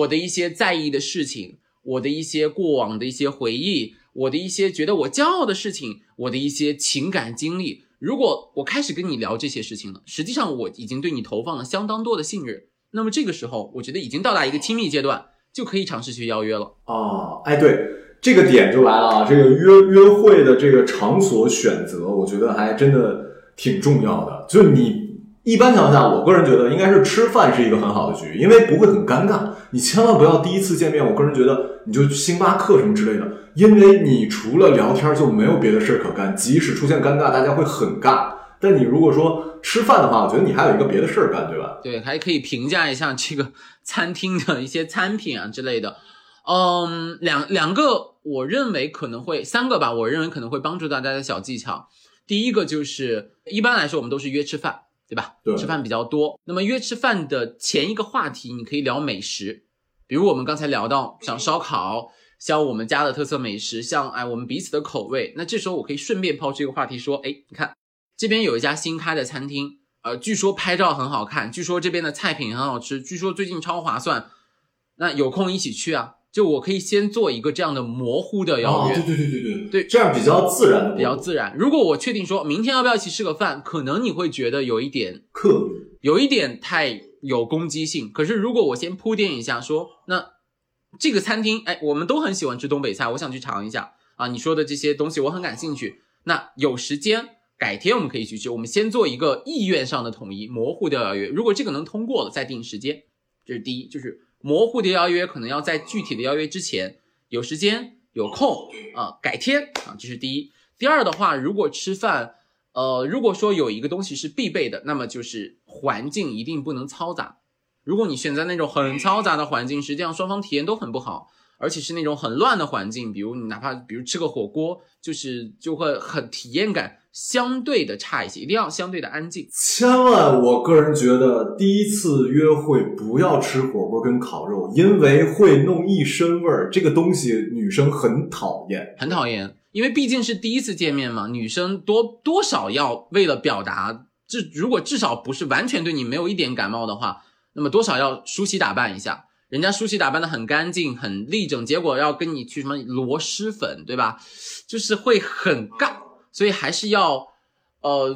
我的一些在意的事情，我的一些过往的一些回忆，我的一些觉得我骄傲的事情，我的一些情感经历，如果我开始跟你聊这些事情了，实际上我已经对你投放了相当多的信任，那么这个时候我觉得已经到达一个亲密阶段，就可以尝试去邀约了。哦，哎，对，这个点就来了啊！这个约会的这个场所选择，我觉得还真的挺重要的。就你一般情况下，我个人觉得应该是吃饭是一个很好的局，因为不会很尴尬。你千万不要第一次见面，我个人觉得你就星巴克什么之类的，因为你除了聊天就没有别的事可干，即使出现尴尬，大家会很尬。但你如果说吃饭的话，我觉得你还有一个别的事儿干，对吧？对，还可以评价一下这个餐厅的一些餐品啊之类的。两个我认为可能会三个吧，我认为可能会帮助大家的小技巧。第一个就是一般来说我们都是约吃饭，对吧？对，吃饭比较多。那么约吃饭的前一个话题，你可以聊美食，比如我们刚才聊到像烧烤，像我们家的特色美食，像我们彼此的口味。那这时候我可以顺便抛出一个话题说，哎，你看这边有一家新开的餐厅，据说拍照很好看，据说这边的菜品很好吃，据说最近超划算，那有空一起去啊。就我可以先做一个这样的模糊的邀约，对，这样比较自然，比较自然。如果我确定说明天要不要一起吃个饭，可能你会觉得有一点刻意，有一点太有攻击性。可是如果我先铺垫一下说，那这个餐厅，哎，我们都很喜欢吃东北菜，我想去尝一下啊，你说的这些东西我很感兴趣。那有时间改天我们可以去吃，我们先做一个意愿上的统一，模糊的邀约。如果这个能通过了，再定时间。这是第一，就是模糊的邀约可能要在具体的邀约之前，有时间有空改天啊，这是第一。第二的话，如果吃饭如果说有一个东西是必备的，那么就是环境一定不能嘈杂。如果你选择那种很嘈杂的环境，实际上双方体验都很不好，而且是那种很乱的环境，比如你哪怕比如吃个火锅，就会很体验感相对的差一些，一定要相对的安静。千万，我个人觉得第一次约会不要吃火锅跟烤肉，因为会弄一身味儿，这个东西女生很讨厌，很讨厌。因为毕竟是第一次见面嘛，女生多少要为了表达，如果至少不是完全对你没有一点感冒的话，那么多少要梳洗打扮一下。人家梳洗打扮的很干净很立整，结果要跟你去什么螺蛳粉，对吧？就是会很尬。所以还是要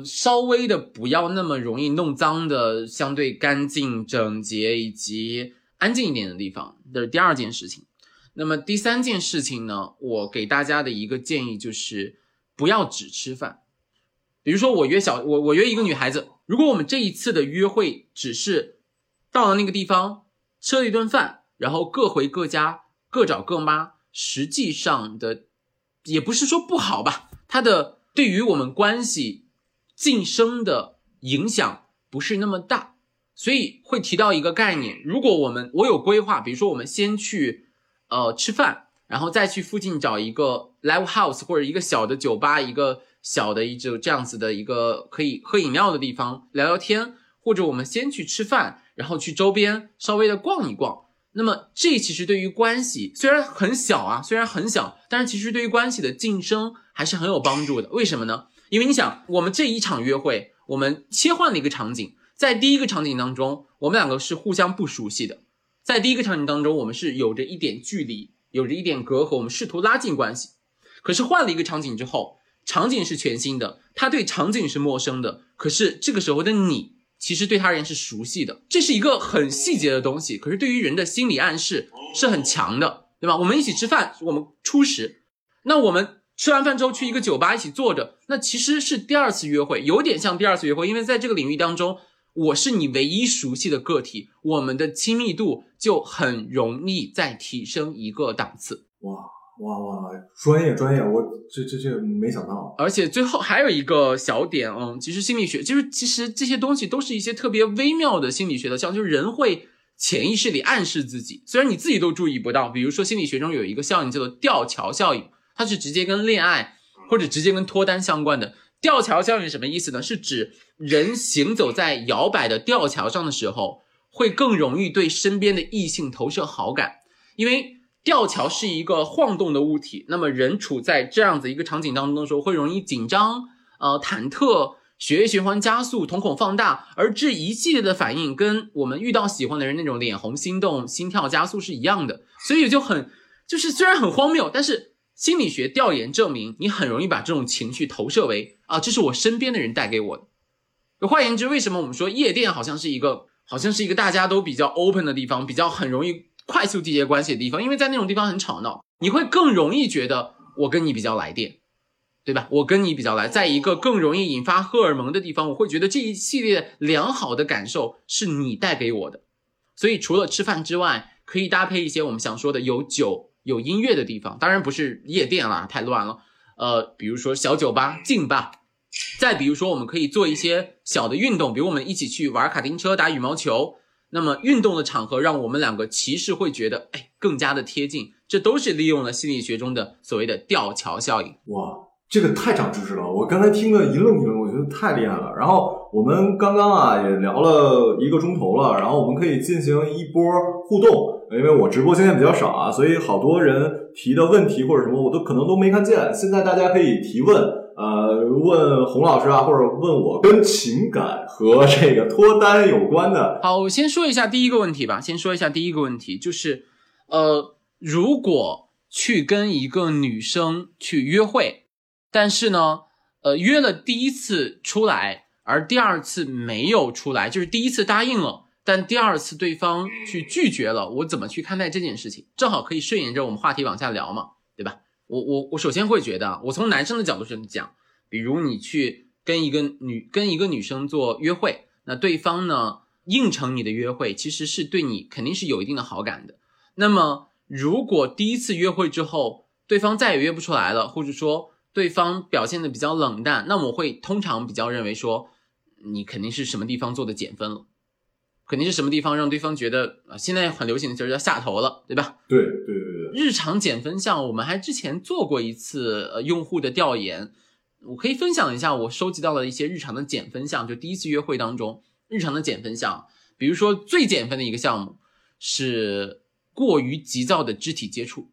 稍微的不要那么容易弄脏的，相对干净整洁以及安静一点的地方，这是第二件事情。那么第三件事情呢，我给大家的一个建议就是不要只吃饭。比如说我约一个女孩子，如果我们这一次的约会只是到了那个地方吃了一顿饭，然后各回各家各找各妈，实际上的也不是说不好吧，它的对于我们关系晋升的影响不是那么大。所以会提到一个概念，如果我有规划，比如说我们先去吃饭，然后再去附近找一个 live house 或者一个小的酒吧，一个小的这样子的一个可以喝饮料的地方聊聊天，或者我们先去吃饭，然后去周边稍微的逛一逛。那么这其实对于关系虽然很小，但是其实对于关系的晋升还是很有帮助的。为什么呢？因为你想，我们这一场约会我们切换了一个场景，在第一个场景当中我们两个是互相不熟悉的，在第一个场景当中我们是有着一点距离，有着一点隔阂，我们试图拉近关系。可是换了一个场景之后，场景是全新的，他对场景是陌生的，可是这个时候的你其实对他人是熟悉的。这是一个很细节的东西，可是对于人的心理暗示是很强的，对吧？我们一起吃饭，我们初识，那我们吃完饭之后去一个酒吧一起坐着，那其实是第二次约会，有点像第二次约会。因为在这个领域当中，我是你唯一熟悉的个体，我们的亲密度就很容易再提升一个档次。哇，专业，我这没想到。而且最后还有一个小点，其实心理学就是，其实这些东西都是一些特别微妙的心理学的，像就是人会潜意识里暗示自己，虽然你自己都注意不到。比如说心理学中有一个效应叫做吊桥效应，它是直接跟恋爱或者直接跟脱单相关的。吊桥效应是什么意思呢？是指人行走在摇摆的吊桥上的时候，会更容易对身边的异性投射好感，因为吊桥是一个晃动的物体，那么人处在这样子一个场景当中的时候，会容易紧张、忐忑，血液循环加速，瞳孔放大，而这一系列的反应跟我们遇到喜欢的人那种脸红、心动、心跳加速是一样的。所以就是虽然很荒谬，但是心理学调研证明，你很容易把这种情绪投射为这是我身边的人带给我的。换言之，为什么我们说夜店好像是一个大家都比较 open 的地方，比较很容易快速缔结关系的地方，因为在那种地方很吵闹，你会更容易觉得我跟你比较来电，对吧？我跟你比较来，在一个更容易引发荷尔蒙的地方，我会觉得这一系列良好的感受是你带给我的。所以除了吃饭之外，可以搭配一些我们想说的有酒有音乐的地方，当然不是夜店啦，太乱了。比如说小酒吧、静吧，再比如说我们可以做一些小的运动，比如我们一起去玩卡丁车、打羽毛球，那么运动的场合让我们两个其实会觉得更加的贴近，这都是利用了心理学中的所谓的吊桥效应。哇，这个太长知识了，我刚才听了一愣一愣，我觉得太厉害了。然后我们刚刚也聊了1个钟头了，然后我们可以进行一波互动，因为我直播现在比较少所以好多人提的问题或者什么我都可能都没看见，现在大家可以提问，问洪老师或者问我跟情感和这个脱单有关的。好，我先说一下第一个问题吧，就是如果去跟一个女生去约会，但是呢约了第一次出来而第二次没有出来，就是第一次答应了但第二次对方去拒绝了，我怎么去看待这件事情？正好可以顺沿着我们话题往下聊嘛，对吧？我首先会觉得，我从男生的角度上讲，比如你去跟一个女生做约会，那对方呢应承你的约会，其实是对你肯定是有一定的好感的。那么如果第一次约会之后对方再也约不出来了，或者说对方表现的比较冷淡，那我会通常比较认为说，你肯定是什么地方做的减分了。肯定是什么地方让对方觉得现在很流行的词叫下头了，对吧？对对对。日常减分项我们还之前做过一次用户的调研，我可以分享一下我收集到了一些日常的减分项，就第一次约会当中日常的减分项。比如说最减分的一个项目是过于急躁的肢体接触，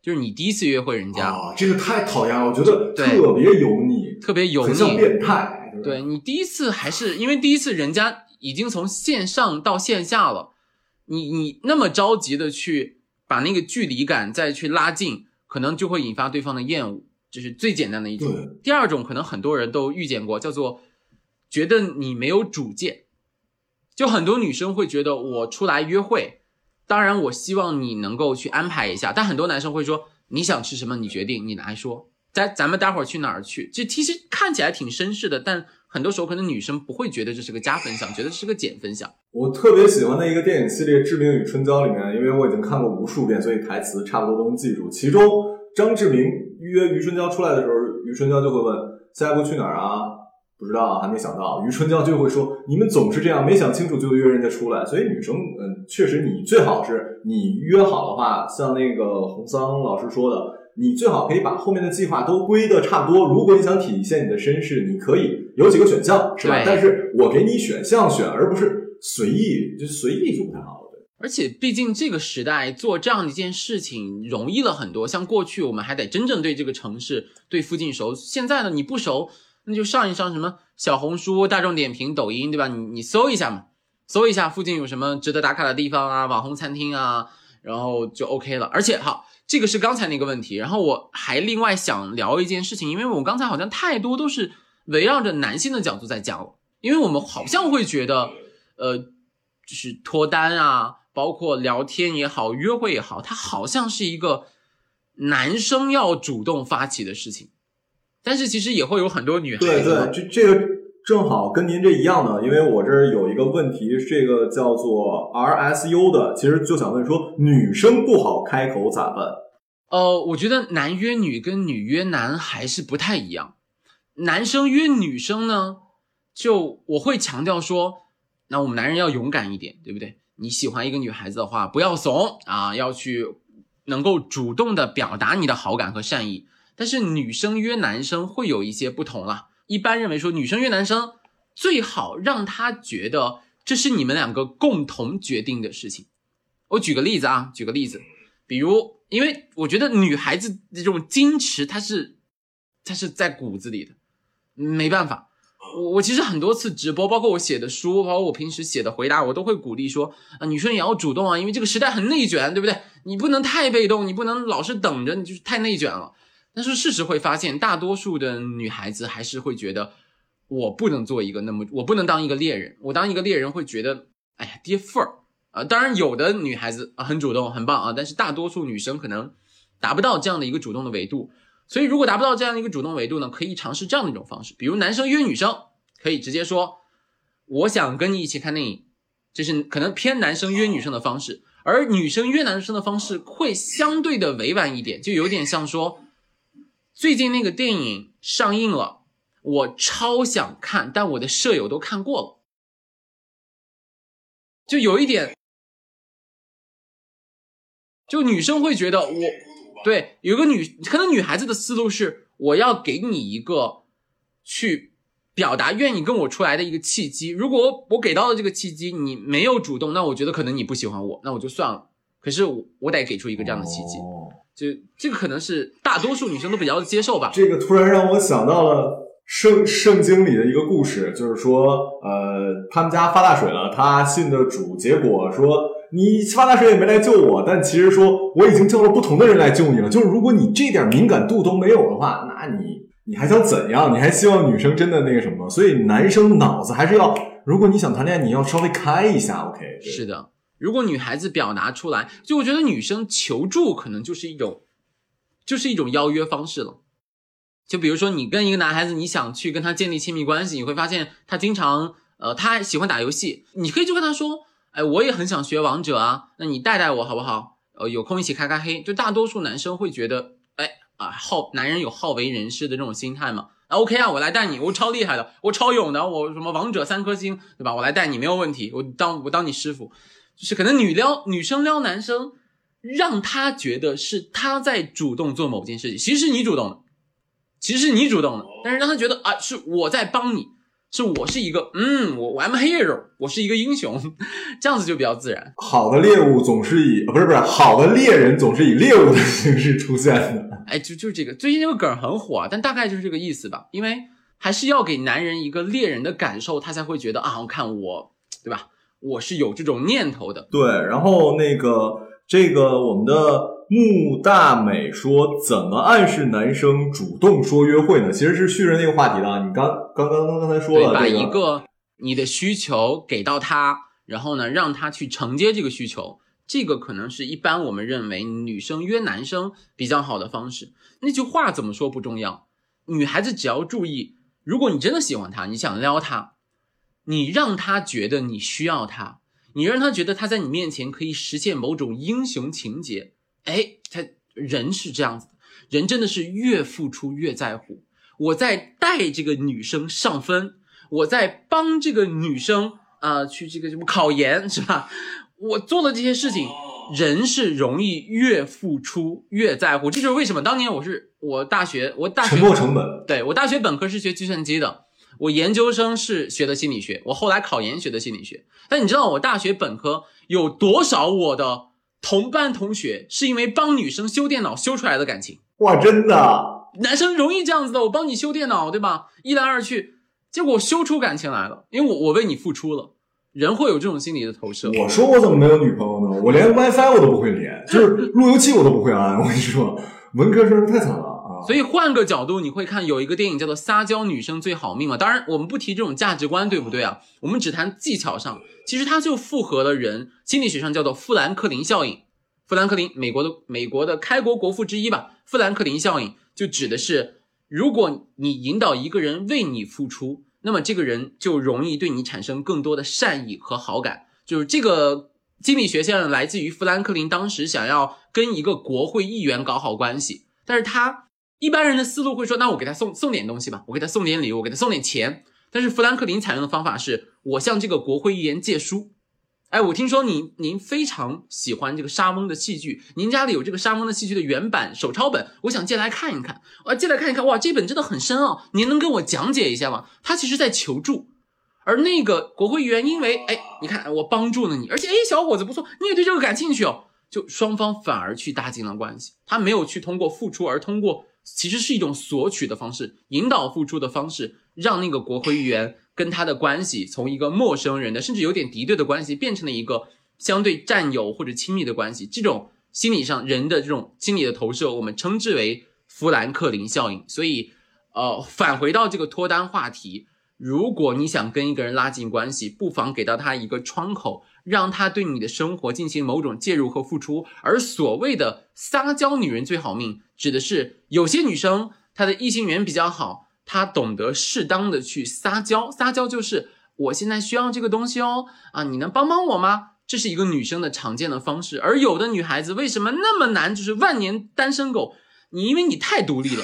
就是你第一次约会人家这个太讨厌了，我觉得特别油腻，特别油腻，很像变态。对，你第一次还是因为第一次人家已经从线上到线下了，你那么着急的去把那个距离感再去拉近，可能就会引发对方的厌恶，这是最简单的一种。第二种可能很多人都遇见过，叫做觉得你没有主见，就很多女生会觉得我出来约会，当然我希望你能够去安排一下，但很多男生会说你想吃什么你决定，你来说，咱们待会儿去哪儿去，这其实看起来挺绅士的，但很多时候可能女生不会觉得这是个加分项，觉得这是个减分项。我特别喜欢的一个电影系列《志明与春娇》里面，因为我已经看过无数遍，所以台词差不多都能记住。其中张志明约余春娇出来的时候，余春娇就会问下一步去哪儿啊？不知道，还没想到。余春娇就会说你们总是这样，没想清楚就约人家出来。所以女生确实你最好是你约好的话，像那个洪桑老师说的，你最好可以把后面的计划都归的差不多，如果你想体现你的绅士，你可以有几个选项，是吧？但是我给你选项选，而不是随意，就随意就不太好了。而且毕竟这个时代做这样一件事情容易了很多，像过去我们还得真正对这个城市对附近熟，现在呢你不熟那就上一上什么小红书、大众点评、抖音，对吧？你搜一下嘛，搜一下附近有什么值得打卡的地方啊，网红餐厅啊，然后就 OK 了。而且好，这个是刚才那个问题，然后我还另外想聊一件事情，因为我刚才好像太多都是围绕着男性的角度在讲了，因为我们好像会觉得就是脱单啊，包括聊天也好，约会也好，它好像是一个男生要主动发起的事情，但是其实也会有很多女孩子。对对，这个正好跟您这一样的，因为我这儿有一个问题，这个叫做 RSU 的，其实就想问说女生不好开口咋办？我觉得男约女跟女约男还是不太一样。男生约女生呢，就我会强调说，那我们男人要勇敢一点，对不对？你喜欢一个女孩子的话，不要怂啊，要去能够主动的表达你的好感和善意。但是女生约男生会有一些不同啦。一般认为说女生约男生最好让他觉得这是你们两个共同决定的事情。我举个例子啊，比如因为我觉得女孩子这种矜持它是在骨子里的，没办法。我其实很多次直播，包括我写的书，包括我平时写的回答，我都会鼓励说女生也要主动啊，因为这个时代很内卷，对不对？你不能太被动，你不能老是等着，你就是太内卷了。但是事实会发现，大多数的女孩子还是会觉得我不能当一个猎人，我当一个猎人会觉得跌份儿啊。当然有的女孩子很主动很棒啊，但是大多数女生可能达不到这样的一个主动的维度。所以如果达不到这样的一个主动维度呢，可以尝试这样的一种方式，比如男生约女生可以直接说我想跟你一起看电影，这是可能偏男生约女生的方式。而女生约男生的方式会相对的委婉一点，就有点像说最近那个电影上映了，我超想看，但我的舍友都看过了，就有一点，就女生会觉得我对有个可能女孩子的思路是，我要给你一个去表达愿意跟我出来的一个契机。如果我给到了这个契机，你没有主动，那我觉得可能你不喜欢我，那我就算了。可是我得给出一个这样的契机，就这个可能是大多数女生都比较接受吧。这个突然让我想到了圣经里的一个故事，就是说他们家发大水了，他信的主，结果说你发大水也没来救我，但其实说我已经叫了不同的人来救你了，就是如果你这点敏感度都没有的话，那你还想怎样？你还希望女生真的那个什么？所以男生脑子还是要，如果你想谈恋爱，你要稍微开一下 OK。是的，如果女孩子表达出来，就我觉得女生求助可能就是一种邀约方式了。就比如说你跟一个男孩子，你想去跟他建立亲密关系，你会发现他经常他喜欢打游戏，你可以就跟他说，哎，我也很想学王者啊，那你带带我好不好？有空一起开开黑。就大多数男生会觉得，哎啊，男人有好为人师的这种心态嘛。啊 ，OK 啊，我来带你，我超厉害的，我超勇的，我什么王者3颗星，对吧？我来带你没有问题，我当你师傅。就是可能女生撩男生，让他觉得是他在主动做某件事情，其实是你主动的，但是让他觉得啊，是我在帮你，是我是一个我 I'm hero， 我是一个英雄，这样子就比较自然。好的猎物总是以好的猎人总是以猎物的形式出现的。哎，就这个最近这个梗很火啊，但大概就是这个意思吧。因为还是要给男人一个猎人的感受，他才会觉得啊，我看我对吧，我是有这种念头的。对，然后这个我们的穆大美说，怎么暗示男生主动说约会呢？其实是续着那个话题的，你刚才说了，对，把一个你的需求给到他，然后呢让他去承接这个需求，这个可能是一般我们认为女生约男生比较好的方式。那句话怎么说不重要，女孩子只要注意，如果你真的喜欢他，你想撩他，你让他觉得你需要他，你让他觉得他在你面前可以实现某种英雄情节。哎，他人是这样子的，人真的是越付出越在乎。我在带这个女生上分，我在帮这个女生去这个什么考研是吧？我做的这些事情，人是容易越付出越在乎。这就是为什么当年我大学沉没成本，对，我大学本科是学计算机的，我研究生是学的心理学，我后来考研学的心理学。但你知道我大学本科有多少我的同班同学是因为帮女生修电脑修出来的感情？哇，真的，男生容易这样子的，我帮你修电脑，对吧？一来二去，结果修出感情来了，因为我为你付出了，人会有这种心理的投射。我说我怎么没有女朋友呢？我连 WiFi 我都不会连，就是路由器我都不会安。我跟你说，文科生太惨了啊！所以换个角度，你会看有一个电影叫做《撒娇女生最好命》嘛？当然，我们不提这种价值观，对不对啊？我们只谈技巧上。其实它就符合了人心理学上叫做富兰克林效应。富兰克林，美国的开国国父之一吧。富兰克林效应就指的是，如果你引导一个人为你付出，那么这个人就容易对你产生更多的善意和好感。就是这个心理学上来自于富兰克林当时想要跟一个国会议员搞好关系，但是他一般人的思路会说，那我给他送点东西吧，我给他送点礼物，我给他送点钱。但是富兰克林采用的方法是，我向这个国会议员借书。哎，我听说您非常喜欢这个莎翁的戏剧，您家里有这个莎翁的戏剧的原版手抄本，我想借来看一看。借来看一看，哇，这本真的很深奥，您能跟我讲解一下吗？他其实在求助。而那个国会议员因为，哎，你看我帮助了你，而且哎，小伙子不错，你也对这个感兴趣哦，就双方反而去搭近了关系。他没有去通过付出，而通过其实是一种索取的方式，引导付出的方式，让那个国会议员跟他的关系从一个陌生人的甚至有点敌对的关系变成了一个相对占有或者亲密的关系。这种心理上人的这种心理的投射，我们称之为富兰克林效应。所以返回到这个脱单话题，如果你想跟一个人拉近关系，不妨给到他一个窗口，让他对你的生活进行某种介入和付出。而所谓的撒娇女人最好命，指的是有些女生她的异性缘比较好，她懂得适当的去撒娇。撒娇就是我现在需要这个东西哦，啊，你能帮帮我吗？这是一个女生的常见的方式。而有的女孩子为什么那么难，就是万年单身狗，因为你太独立了，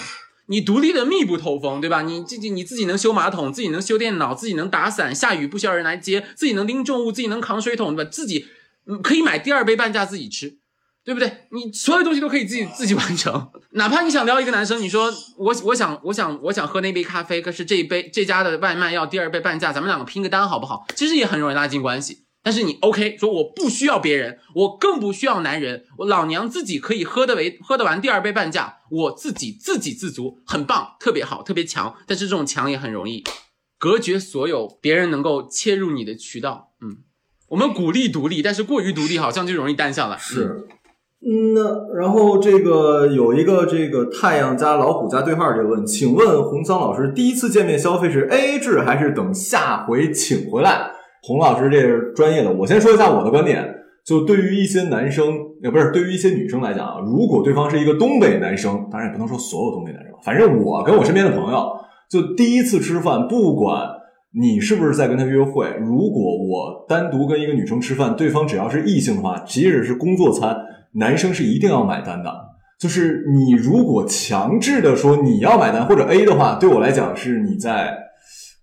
你独立的密不透风，对吧？你自己能修马桶，自己能修电脑，自己能打伞，下雨不需要人来接，自己能拎重物，自己能扛水桶，对吧？自己可以买第二杯半价自己吃，对不对？你所有东西都可以自己完成。哪怕你想撩一个男生，你说我想喝那杯咖啡，可是这家的外卖要第二杯半价，咱们两个拼个单好不好？其实也很容易拉近关系。但是你 OK 说我不需要别人，我更不需要男人，我老娘自己可以喝得完第二杯半价，我自给自足，很棒，特别好，特别强。但是这种强也很容易隔绝所有别人能够切入你的渠道。嗯，我们鼓励独立，但是过于独立好像就容易淡下来。是。那然后这个有一个这个太阳加老虎加对话这个问，请问洪桑老师第一次见面消费是 AA 制还是等下回请回来？洪老师这是专业的，我先说一下我的观点。就对于一些男生，对于一些女生来讲啊，如果对方是一个东北男生，当然也不能说所有东北男生，反正我跟我身边的朋友，就第一次吃饭，不管你是不是在跟他约会，如果我单独跟一个女生吃饭，对方只要是异性的话，即使是工作餐，男生是一定要买单的。就是你如果强制的说你要买单或者 A 的话，对我来讲是你在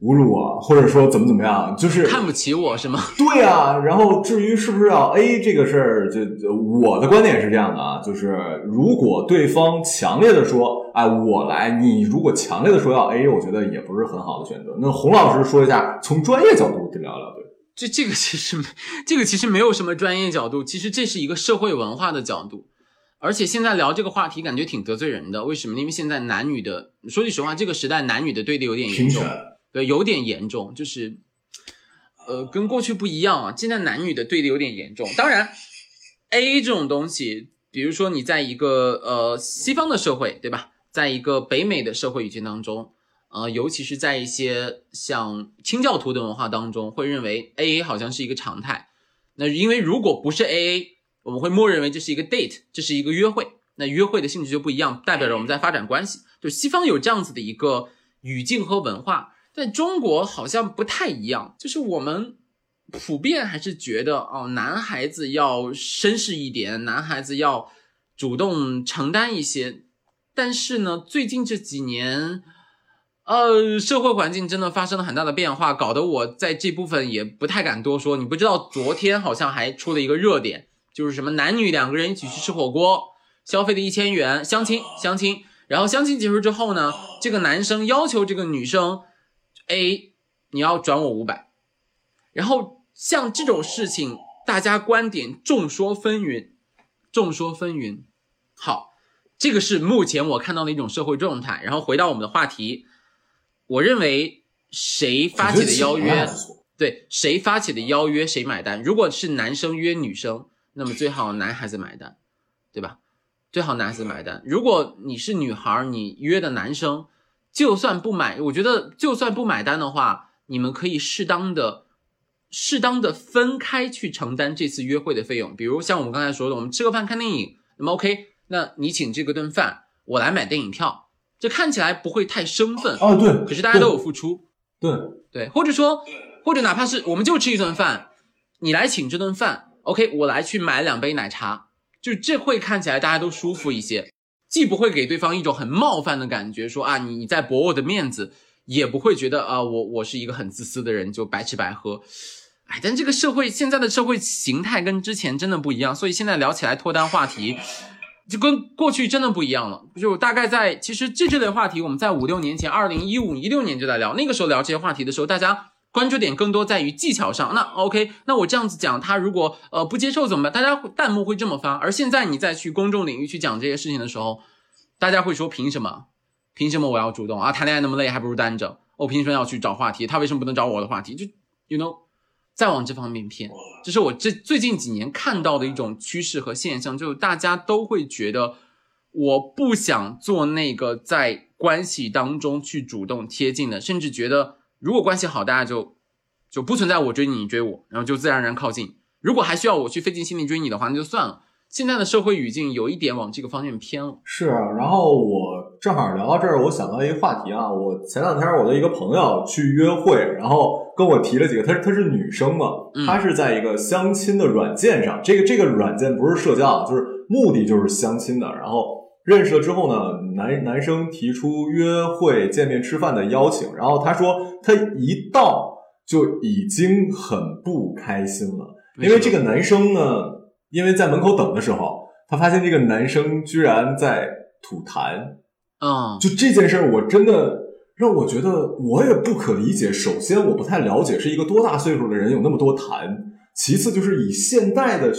侮辱我，或者说怎么样，就是看不起我是吗？对啊。然后至于是不是要 A 这个事儿，就我的观点是这样的啊，就是如果对方强烈的说哎我来，你如果强烈的说要 A， 我觉得也不是很好的选择。那洪老师说一下从专业角度聊聊。对，这个其实没有什么专业角度，其实这是一个社会文化的角度。而且现在聊这个话题感觉挺得罪人的，为什么？因为现在男女的，说句实话，这个时代男女的对立有点严重，对，有点严重，就是跟过去不一样啊。现在男女的对立有点严重。当然 AA 这种东西，比如说你在一个西方的社会，对吧？在一个北美的社会语境当中，尤其是在一些像清教徒的文化当中，会认为 AA 好像是一个常态。那因为如果不是 AA， 我们会默认为这是一个 date， 这是一个约会。那约会的性质就不一样，代表着我们在发展关系。就西方有这样子的一个语境和文化，但中国好像不太一样。就是我们普遍还是觉得男孩子要绅士一点，男孩子要主动承担一些。但是呢，最近这几年社会环境真的发生了很大的变化，搞得我在这部分也不太敢多说。你不知道昨天好像还出了一个热点，就是什么男女两个人一起去吃火锅，消费的1000元，相亲，然后相亲结束之后呢，这个男生要求这个女生 A， 你要转我500。然后像这种事情，大家观点众说纷纭。好，这个是目前我看到的一种社会状态。然后回到我们的话题，我认为谁发起的邀约，对，谁发起的邀约谁买单。如果是男生约女生，那么最好男孩子买单，对吧？最好男孩子买单。如果你是女孩，你约的男生，就算不买单的话，你们可以适当的分开去承担这次约会的费用。比如像我们刚才说的，我们吃个饭看电影，那么 OK， 那你请这个顿饭，我来买电影票。这看起来不会太生分哦，对。可是大家都有付出，对，或者哪怕是我们就吃一顿饭，你来请这顿饭 ，OK， 我来去买2杯奶茶，就这会看起来大家都舒服一些，既不会给对方一种很冒犯的感觉，说啊你在驳我的面子，也不会觉得啊我是一个很自私的人就白吃白喝，哎，但这个社会现在的社会形态跟之前真的不一样，所以现在聊起来脱单话题。就跟过去真的不一样了，就大概在，其实这类话题我们在5-6年前，2015-16年就在聊，那个时候聊这些话题的时候，大家关注点更多在于技巧上。那 OK， 那我这样子讲，他如果不接受怎么办？大家弹幕会这么发。而现在你再去公众领域去讲这些事情的时候，大家会说凭什么？凭什么我要主动啊？谈恋爱那么累，还不如单着。我凭什么要去找话题？他为什么不能找我的话题？就 you know， 再往这方面偏。这是我最近几年看到的一种趋势和现象，就是大家都会觉得我不想做那个在关系当中去主动贴近的，甚至觉得如果关系好，大家就不存在我追你你追我，然后就自然而然靠近。如果还需要我去费尽心力追你的话，那就算了。现在的社会语境有一点往这个方面偏了。是，然后我正好聊到这儿，我想到一个话题啊，我前两天我的一个朋友去约会，然后跟我提了几个，她是女生嘛，她是在一个相亲的软件上，这个软件不是社交，就是目的就是相亲的，然后认识了之后呢，男生提出约会、见面、吃饭的邀请，然后他说他一到就已经很不开心了，因为这个男生呢，因为在门口等的时候，他发现这个男生居然在吐痰啊！就这件事儿，我真的让我觉得我也不可理解。首先，我不太了解是一个多大岁数的人有那么多痰，其次就是以现代的，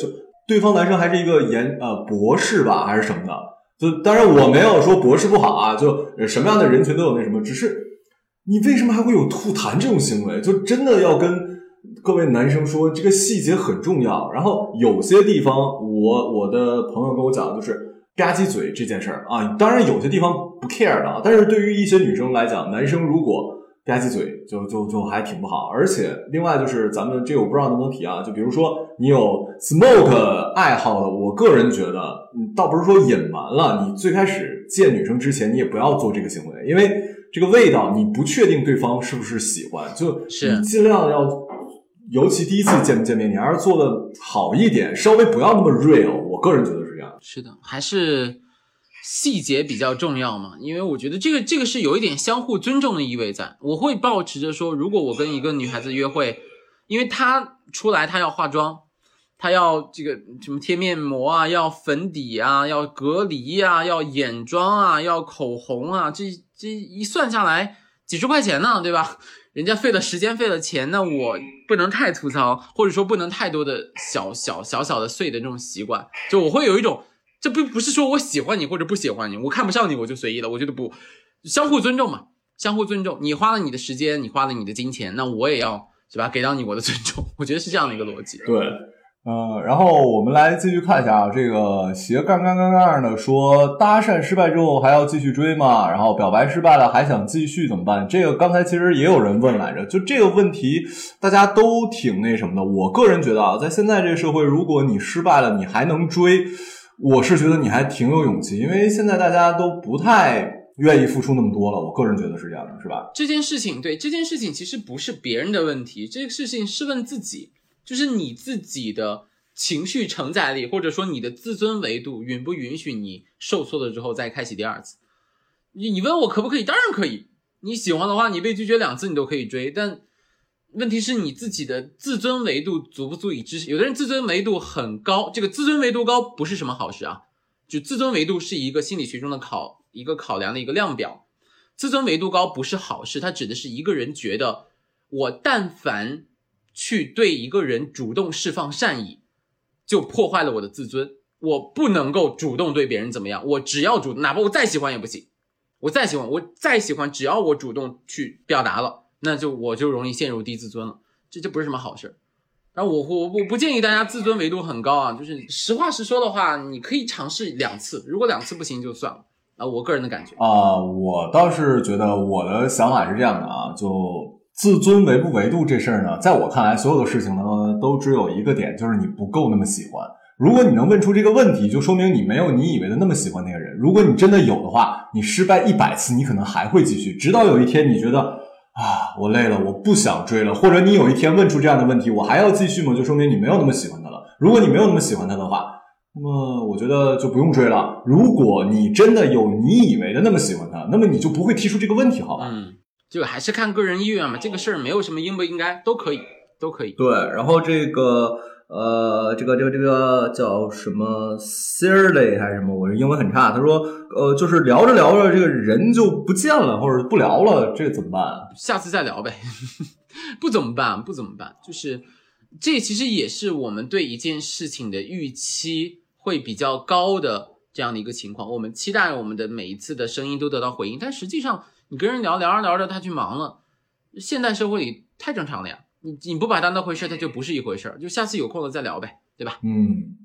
对方男生还是一个博士吧，还是什么的。就当然我没有说博士不好啊，就什么样的人群都有那什么，只是你为什么还会有吐痰这种行为，就真的要跟各位男生说这个细节很重要。然后有些地方我的朋友跟我讲就是吧唧嘴这件事儿啊，当然有些地方不 care 的，但是对于一些女生来讲，男生如果吧唧嘴就还挺不好。而且另外就是咱们这个我不知道能不能提啊，就比如说你有 smoke 爱好的，我个人觉得你倒不是说隐瞒了，你最开始见女生之前你也不要做这个行为，因为这个味道你不确定对方是不是喜欢，就你尽量要，尤其第一次见不见面你还是做的好一点，稍微不要那么 real， 我个人觉得是这样。是的，还是细节比较重要嘛，因为我觉得这个是有一点相互尊重的意味在。我会抱持着说，如果我跟一个女孩子约会，因为她出来她要化妆，她要这个什么贴面膜啊，要粉底啊，要隔离啊，要眼妆啊，要口红啊，这一算下来几十块钱呢，对吧？人家费了时间费了钱呢，我不能太吐槽，或者说不能太多的小小的碎的这种习惯，就我会有一种。这不是说我喜欢你或者不喜欢你，我看不上你我就随意了，我觉得不，相互尊重嘛，相互尊重，你花了你的时间，你花了你的金钱，那我也要是吧，给到你我的尊重，我觉得是这样的一个逻辑。对，然后我们来继续看一下啊，这个斜杠的说，搭讪失败之后还要继续追吗？然后表白失败了还想继续怎么办？这个刚才其实也有人问来着，就这个问题大家都挺那什么的。我个人觉得啊，在现在这个社会，如果你失败了你还能追，我是觉得你还挺有勇气，因为现在大家都不太愿意付出那么多了，我个人觉得是这样的，是吧？这件事情，对，这件事情其实不是别人的问题，这个事情是问自己，就是你自己的情绪承载力，或者说你的自尊维度允不允许你受挫了之后再开启第二次。你问我可不可以？当然可以，你喜欢的话你被拒绝2次你都可以追，但问题是你自己的自尊维度足不足以支持。有的人自尊维度很高，这个自尊维度高不是什么好事啊，就自尊维度是一个心理学中的一个考量的一个量表，自尊维度高不是好事，它指的是一个人觉得我但凡去对一个人主动释放善意就破坏了我的自尊，我不能够主动对别人怎么样，我只要主动，哪怕我再喜欢也不行，我再喜欢只要我主动去表达了，那就我就容易陷入低自尊了，这就不是什么好事。然后我不建议大家自尊维度很高啊，就是实话实说的话，你可以尝试2次，如果2次不行就算了啊，我个人的感觉啊，我倒是觉得我的想法是这样的啊，就自尊维不维度这事儿呢，在我看来，所有的事情呢都只有一个点，就是你不够那么喜欢。如果你能问出这个问题，就说明你没有你以为的那么喜欢那个人。如果你真的有的话，你失败100次，你可能还会继续，直到有一天你觉得。啊，我累了，我不想追了。或者你有一天问出这样的问题，我还要继续吗？就说明你没有那么喜欢他了。如果你没有那么喜欢他的话，那么我觉得就不用追了。如果你真的有你以为的那么喜欢他，那么你就不会提出这个问题，好吧？就还是看个人意愿嘛，这个事儿没有什么应不应该，都可以，都可以。对，然后这个这个叫什么 Sirley 还是什么，我英文很差。他说就是聊着这个人就不见了，或者不聊了，这怎么办啊？下次再聊呗。不怎么办。就是这其实也是我们对一件事情的预期会比较高的这样的一个情况。我们期待我们的每一次的声音都得到回应，但实际上你跟人聊着他去忙了，现代社会里太正常了呀。你不把它当回事，它就不是一回事，就下次有空了再聊呗，对吧？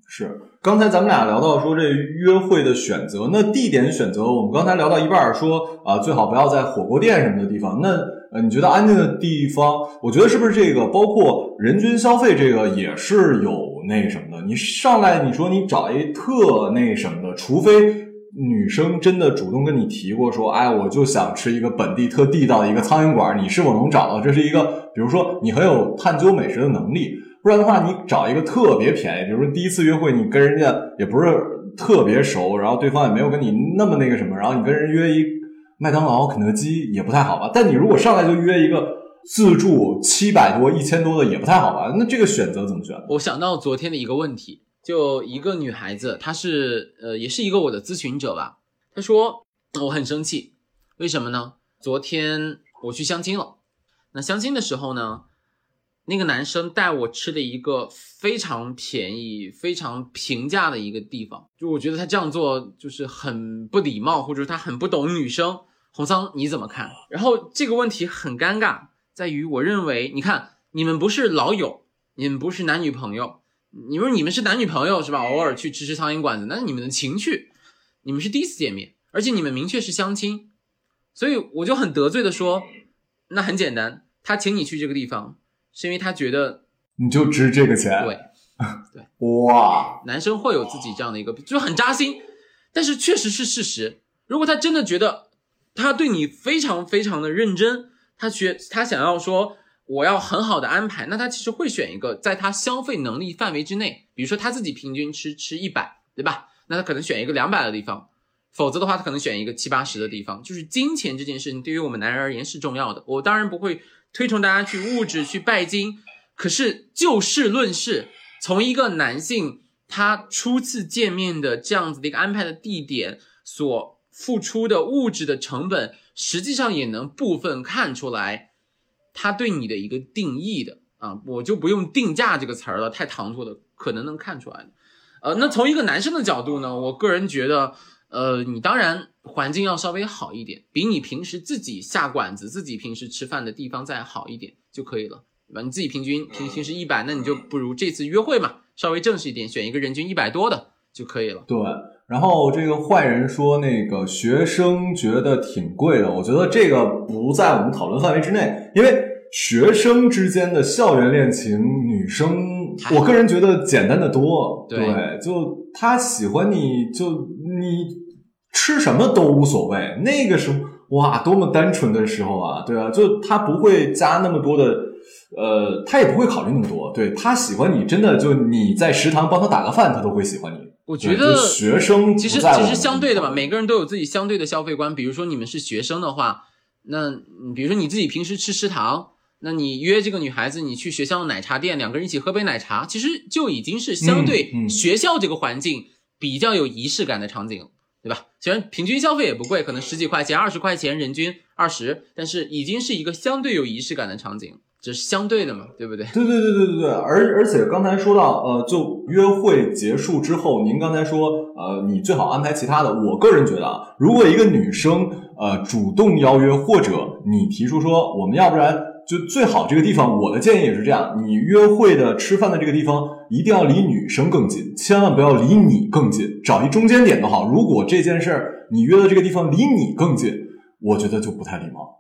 是。刚才咱们俩聊到说这约会的选择，那地点选择我们刚才聊到一半说啊，最好不要在火锅店什么的地方。那你觉得安静的地方，我觉得是不是这个包括人均消费这个也是有那什么的？你上来你说你找一特那什么的，除非女生真的主动跟你提过说，哎，我就想吃一个本地特地道的一个苍蝇馆，你是否能找到？这是一个，比如说你很有探究美食的能力，不然的话，你找一个特别便宜，比如说第一次约会，你跟人家也不是特别熟，然后对方也没有跟你那么那个什么，然后你跟人约一麦当劳肯德基也不太好吧，但你如果上来就约一个自助700多1000多的也不太好吧，那这个选择怎么选？我想到昨天的一个问题，就一个女孩子，她是也是一个我的咨询者吧，她说我很生气，为什么呢？昨天我去相亲了，那相亲的时候呢，那个男生带我吃了一个非常便宜非常平价的一个地方，就我觉得他这样做就是很不礼貌，或者他很不懂女生。洪桑你怎么看？然后这个问题很尴尬在于，我认为你看你们不是老友，你们不是男女朋友，你们是男女朋友是吧，偶尔去吃吃苍蝇馆子，那你们的情趣，你们是第一次见面，而且你们明确是相亲，所以我就很得罪的说，那很简单，他请你去这个地方是因为他觉得你就值这个钱。对对，哇，男生会有自己这样的一个就很扎心，但是确实是事实。如果他真的觉得他对你非常非常的认真，他想要说我要很好的安排，那他其实会选一个在他消费能力范围之内，比如说他自己平均吃100对吧，那他可能选一个200的地方，否则的话他可能选一个780的地方。就是金钱这件事情对于我们男人而言是重要的，我当然不会推崇大家去物质去拜金，可是就事论事，从一个男性他初次见面的这样子的一个安排的地点所付出的物质的成本，实际上也能部分看出来他对你的一个定义的啊，我就不用定价这个词儿了，太唐突了，可能看出来的。那从一个男生的角度呢，我个人觉得你当然环境要稍微好一点，比你平时自己下馆子自己平时吃饭的地方再好一点就可以了，对吧？你自己平均是100，那你就不如这次约会嘛，稍微正式一点，选一个人均100多的就可以了。对，然后这个坏人说那个学生觉得挺贵的，我觉得这个不在我们讨论范围之内，因为学生之间的校园恋情，女生我个人觉得简单的多。 对，就她喜欢你就你吃什么都无所谓，那个时候哇多么单纯的时候啊，对啊，就她不会加那么多的她也不会考虑那么多，对，她喜欢你真的就你在食堂帮她打个饭她都会喜欢你。我觉得学生其实相对的吧，每个人都有自己相对的消费观，比如说你们是学生的话，那比如说你自己平时吃食堂，那你约这个女孩子你去学校的奶茶店，两个人一起喝杯奶茶，其实就已经是相对学校这个环境比较有仪式感的场景，对吧？虽然平均消费也不贵，可能10几块钱20块钱人均20，但是已经是一个相对有仪式感的场景，这是相对的嘛，对不对？对对对对对对。而且刚才说到就约会结束之后，您刚才说你最好安排其他的，我个人觉得啊，如果一个女生主动邀约，或者你提出说我们要不然就最好这个地方，我的建议也是这样，你约会的吃饭的这个地方一定要离女生更近，千万不要离你更近，找一中间点都好。如果这件事儿你约的这个地方离你更近，我觉得就不太礼貌，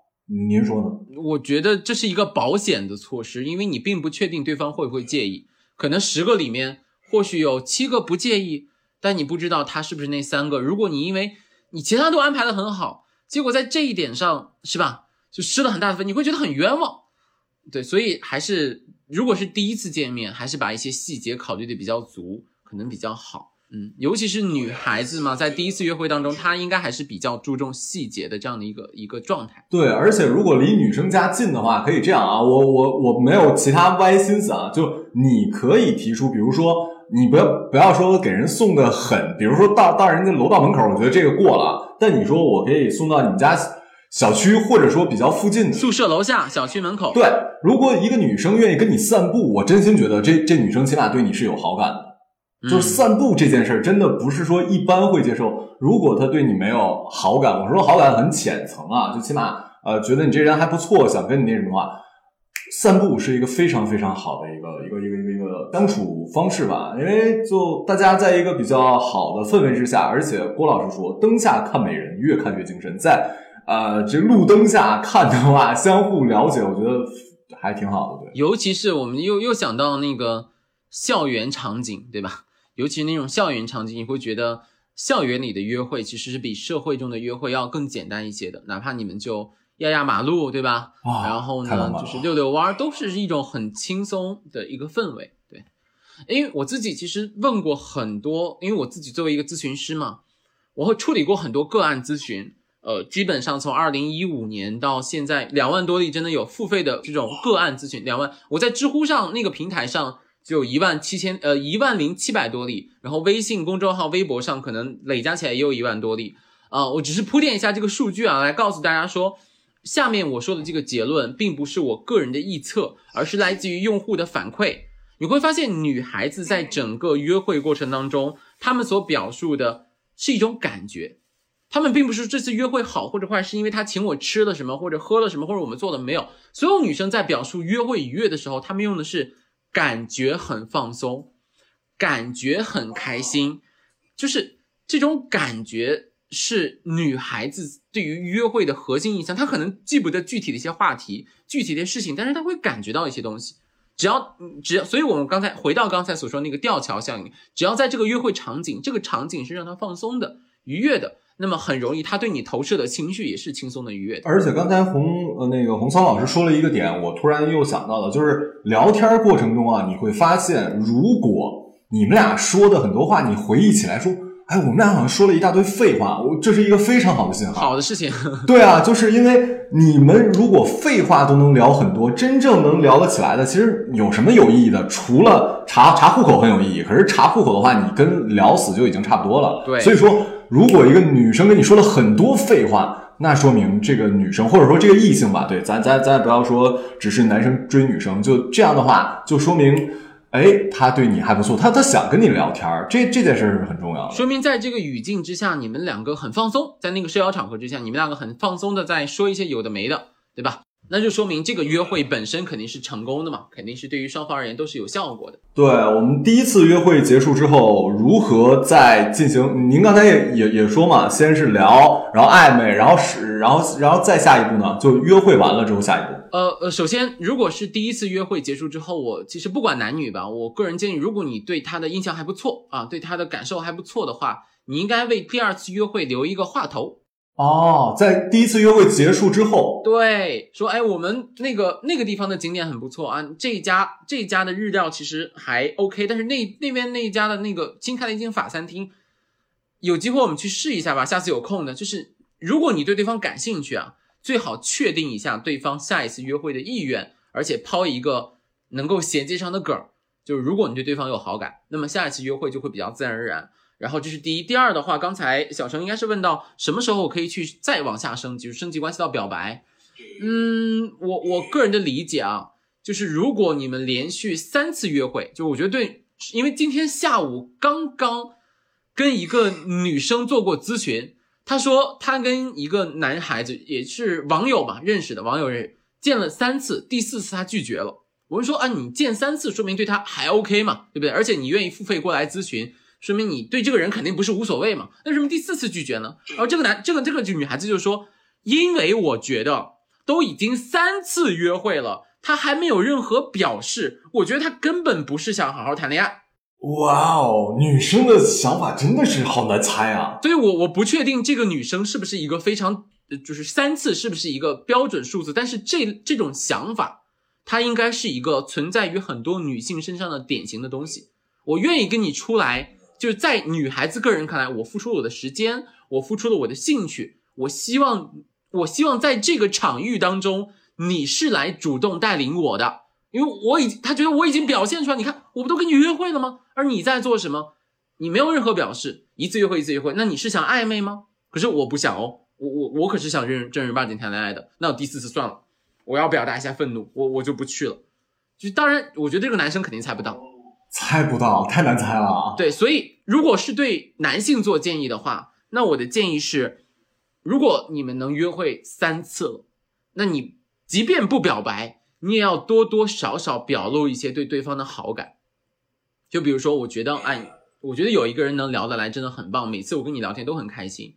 您说呢？我觉得这是一个保险的措施，因为你并不确定对方会不会介意，可能10个里面或许有7个不介意，但你不知道他是不是那3个。如果你因为你其他都安排得很好，结果在这一点上是吧就失了很大的分，你会觉得很冤枉。对，所以还是如果是第一次见面，还是把一些细节考虑的比较足可能比较好。尤其是女孩子嘛，在第一次约会当中她应该还是比较注重细节的这样的一个状态。对，而且如果离女生家近的话可以这样啊，我没有其他歪心思啊，就你可以提出，比如说你不要说给人送的很，比如说到人家楼道门口，我觉得这个过了，但你说我可以送到你们家小区，或者说比较附近的宿舍楼下小区门口。对，如果一个女生愿意跟你散步，我真心觉得这女生起码对你是有好感的。就是散步这件事真的不是说一般会接受，如果她对你没有好感，我说好感很浅层啊，就起码觉得你这人还不错，想跟你那什么话，散步是一个非常非常好的一个相处方式吧，因为就大家在一个比较好的氛围之下，而且郭老师说灯下看美人，越看越精神，在这路灯下看的话，相互了解，我觉得还挺好的。对，尤其是我们又想到那个校园场景，对吧？尤其是那种校园场景，你会觉得校园里的约会其实是比社会中的约会要更简单一些的，哪怕你们就压马路，对吧？然后呢，就是遛遛弯，都是一种很轻松的一个氛围。对，因为我自己其实问过很多，因为我自己作为一个咨询师嘛，我会处理过很多个案咨询，基本上从2015年到现在2万多例真的有付费的这种个案咨询，2万，我在知乎上那个平台上就10700多例，然后微信公众号微博上可能累加起来也有1万多例。我只是铺垫一下这个数据啊，来告诉大家说下面我说的这个结论并不是我个人的臆测，而是来自于用户的反馈。你会发现女孩子在整个约会过程当中，她们所表述的是一种感觉，她们并不是这次约会好或者坏是因为她请我吃了什么或者喝了什么或者我们做了没有。所有女生在表述约会愉悦的时候，她们用的是感觉很放松，感觉很开心，就是这种感觉是女孩子对于约会的核心印象。她可能记不得具体的一些话题，具体的事情，但是她会感觉到一些东西。只要，所以我们刚才回到刚才所说那个吊桥效应，只要在这个约会场景，这个场景是让她放松的、愉悦的，那么很容易她对你投射的情绪也是轻松的、愉悦的。而且刚才洪桑老师说了一个点，我突然又想到了，就是聊天过程中啊，你会发现，如果你们俩说的很多话，你回忆起来说，哎，我们俩好像说了一大堆废话，这是一个非常好的信号，好的事情。对啊，就是因为你们如果废话都能聊很多，真正能聊得起来的，其实有什么有意义的？除了查户口很有意义，可是查户口的话，你跟聊死就已经差不多了。对，所以说，如果一个女生跟你说了很多废话，那说明这个女生或者说这个异性吧，对，咱不要说只是男生追女生，就这样的话，就说明。诶，他对你还不错，他想跟你聊天，这件事是很重要的。说明在这个语境之下，你们两个很放松，在那个社交场合之下，你们两个很放松的在说一些有的没的，对吧？那就说明这个约会本身肯定是成功的嘛，肯定是对于双方而言都是有效果的。对，我们第一次约会结束之后，如何再进行？您刚才也说嘛，先是聊，然后暧昧，然后再下一步呢？就约会完了之后下一步。首先，如果是第一次约会结束之后，我其实不管男女吧，我个人建议，如果你对他的印象还不错啊，对他的感受还不错的话，你应该为第二次约会留一个话头。哦，在第一次约会结束之后，对，说，哎，我们那个地方的景点很不错啊，这一家的日料其实还 OK， 但是那边那一家的那个新开的一间法餐厅，有机会我们去试一下吧，下次有空的，就是如果你对对方感兴趣啊。最好确定一下对方下一次约会的意愿，而且抛一个能够衔接上的梗，就是如果你对对方有好感，那么下一次约会就会比较自然而然。然后这是第一。第二的话，刚才小程应该是问到什么时候可以去再往下升级，就是升级关系到表白。我个人的理解啊，就是如果你们连续3次约会，就我觉得对，因为今天下午刚刚跟一个女生做过咨询，他说他跟一个男孩子也是网友吧，认识的见了3次，第4次他拒绝了。我们说啊，你见3次说明对他还 OK 嘛，对不对？而且你愿意付费过来咨询，说明你对这个人肯定不是无所谓嘛，那为什么第4次拒绝呢？然后这个女孩子就说，因为我觉得都已经3次约会了，他还没有任何表示，我觉得他根本不是想好好谈恋爱。哇哦，女生的想法真的是好难猜啊！所以我不确定这个女生是不是一个非常，就是3次是不是一个标准数字，但是这种想法，它应该是一个存在于很多女性身上的典型的东西。我愿意跟你出来，就是在女孩子个人看来，我付出了我的时间，我付出了我的兴趣，我希望在这个场域当中，你是来主动带领我的。因为他觉得我已经表现出来，你看，我不都跟你约会了吗？而你在做什么？你没有任何表示，一次约会，那你是想暧昧吗？可是我不想哦，我可是想正儿八经谈恋爱的。那我第4次算了，我要表达一下愤怒，我就不去了。就当然，我觉得这个男生肯定猜不到，太难猜了。对，所以如果是对男性做建议的话，那我的建议是，如果你们能约会3次了，那你即便不表白，你也要多多少少表露一些对对方的好感。就比如说，我觉得有一个人能聊得来真的很棒，每次我跟你聊天都很开心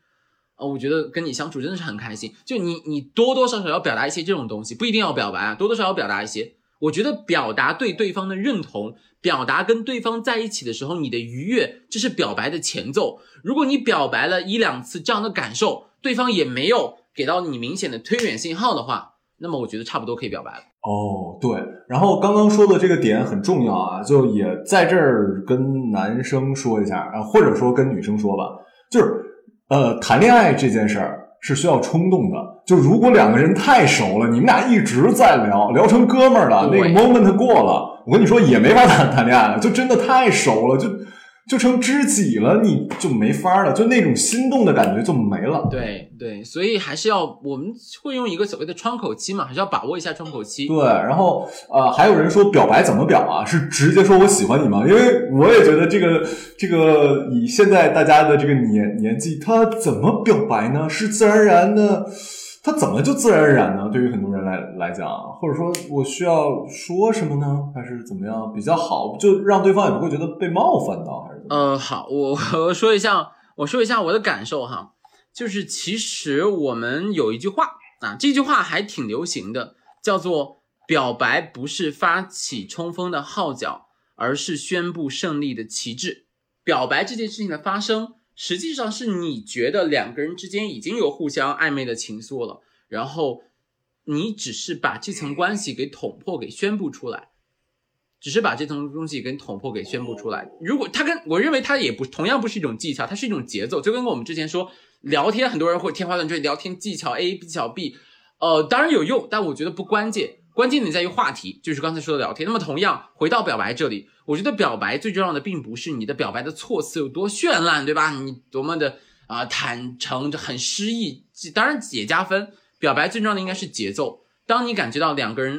啊，我觉得跟你相处真的是很开心。就你多多少少要表达一些这种东西，不一定要表白啊，多多少少要表达一些。我觉得表达对对方的认同，表达跟对方在一起的时候你的愉悦，这是表白的前奏。如果你表白了1-2次这样的感受，对方也没有给到你明显的推远信号的话，那么我觉得差不多可以表白了。哦，对，然后刚刚说的这个点很重要啊，就也在这儿跟男生说一下，或者说跟女生说吧，就是谈恋爱这件事儿是需要冲动的，就如果两个人太熟了，你们俩一直在聊成哥们儿了，那个 moment 过了，我跟你说也没法谈恋爱了，就真的太熟了，就成知己了，你就没法了，就那种心动的感觉就没了。对对，所以还是要，我们会用一个所谓的窗口期嘛，还是要把握一下窗口期。对，然后还有人说表白怎么表啊？是直接说我喜欢你吗？因为我也觉得这个以现在大家的这个年纪，他怎么表白呢？是自然而然的，他怎么就自然而然呢？对于很多人来讲，或者说我需要说什么呢？还是怎么样比较好？就让对方也不会觉得被冒犯到，还是？好，我说一下我的感受哈，就是其实我们有一句话啊，这句话还挺流行的，叫做表白不是发起冲锋的号角，而是宣布胜利的旗帜。表白这件事情的发生，实际上是你觉得两个人之间已经有互相暧昧的情愫了，然后你只是把这层关系给捅破，给宣布出来。只是把这层东西跟捅破给宣布出来。如果他跟我认为他也不同样不是一种技巧，它是一种节奏。就跟我们之前说聊天，很多人会天花乱坠，聊天技巧 A 技巧 B， 当然有用，但我觉得不关键，关键点在于话题，就是刚才说的聊天。那么同样回到表白这里，我觉得表白最重要的并不是你的表白的措辞有多绚烂，对吧？你多么的坦诚，很诗意，当然也加分。表白最重要的应该是节奏。当你感觉到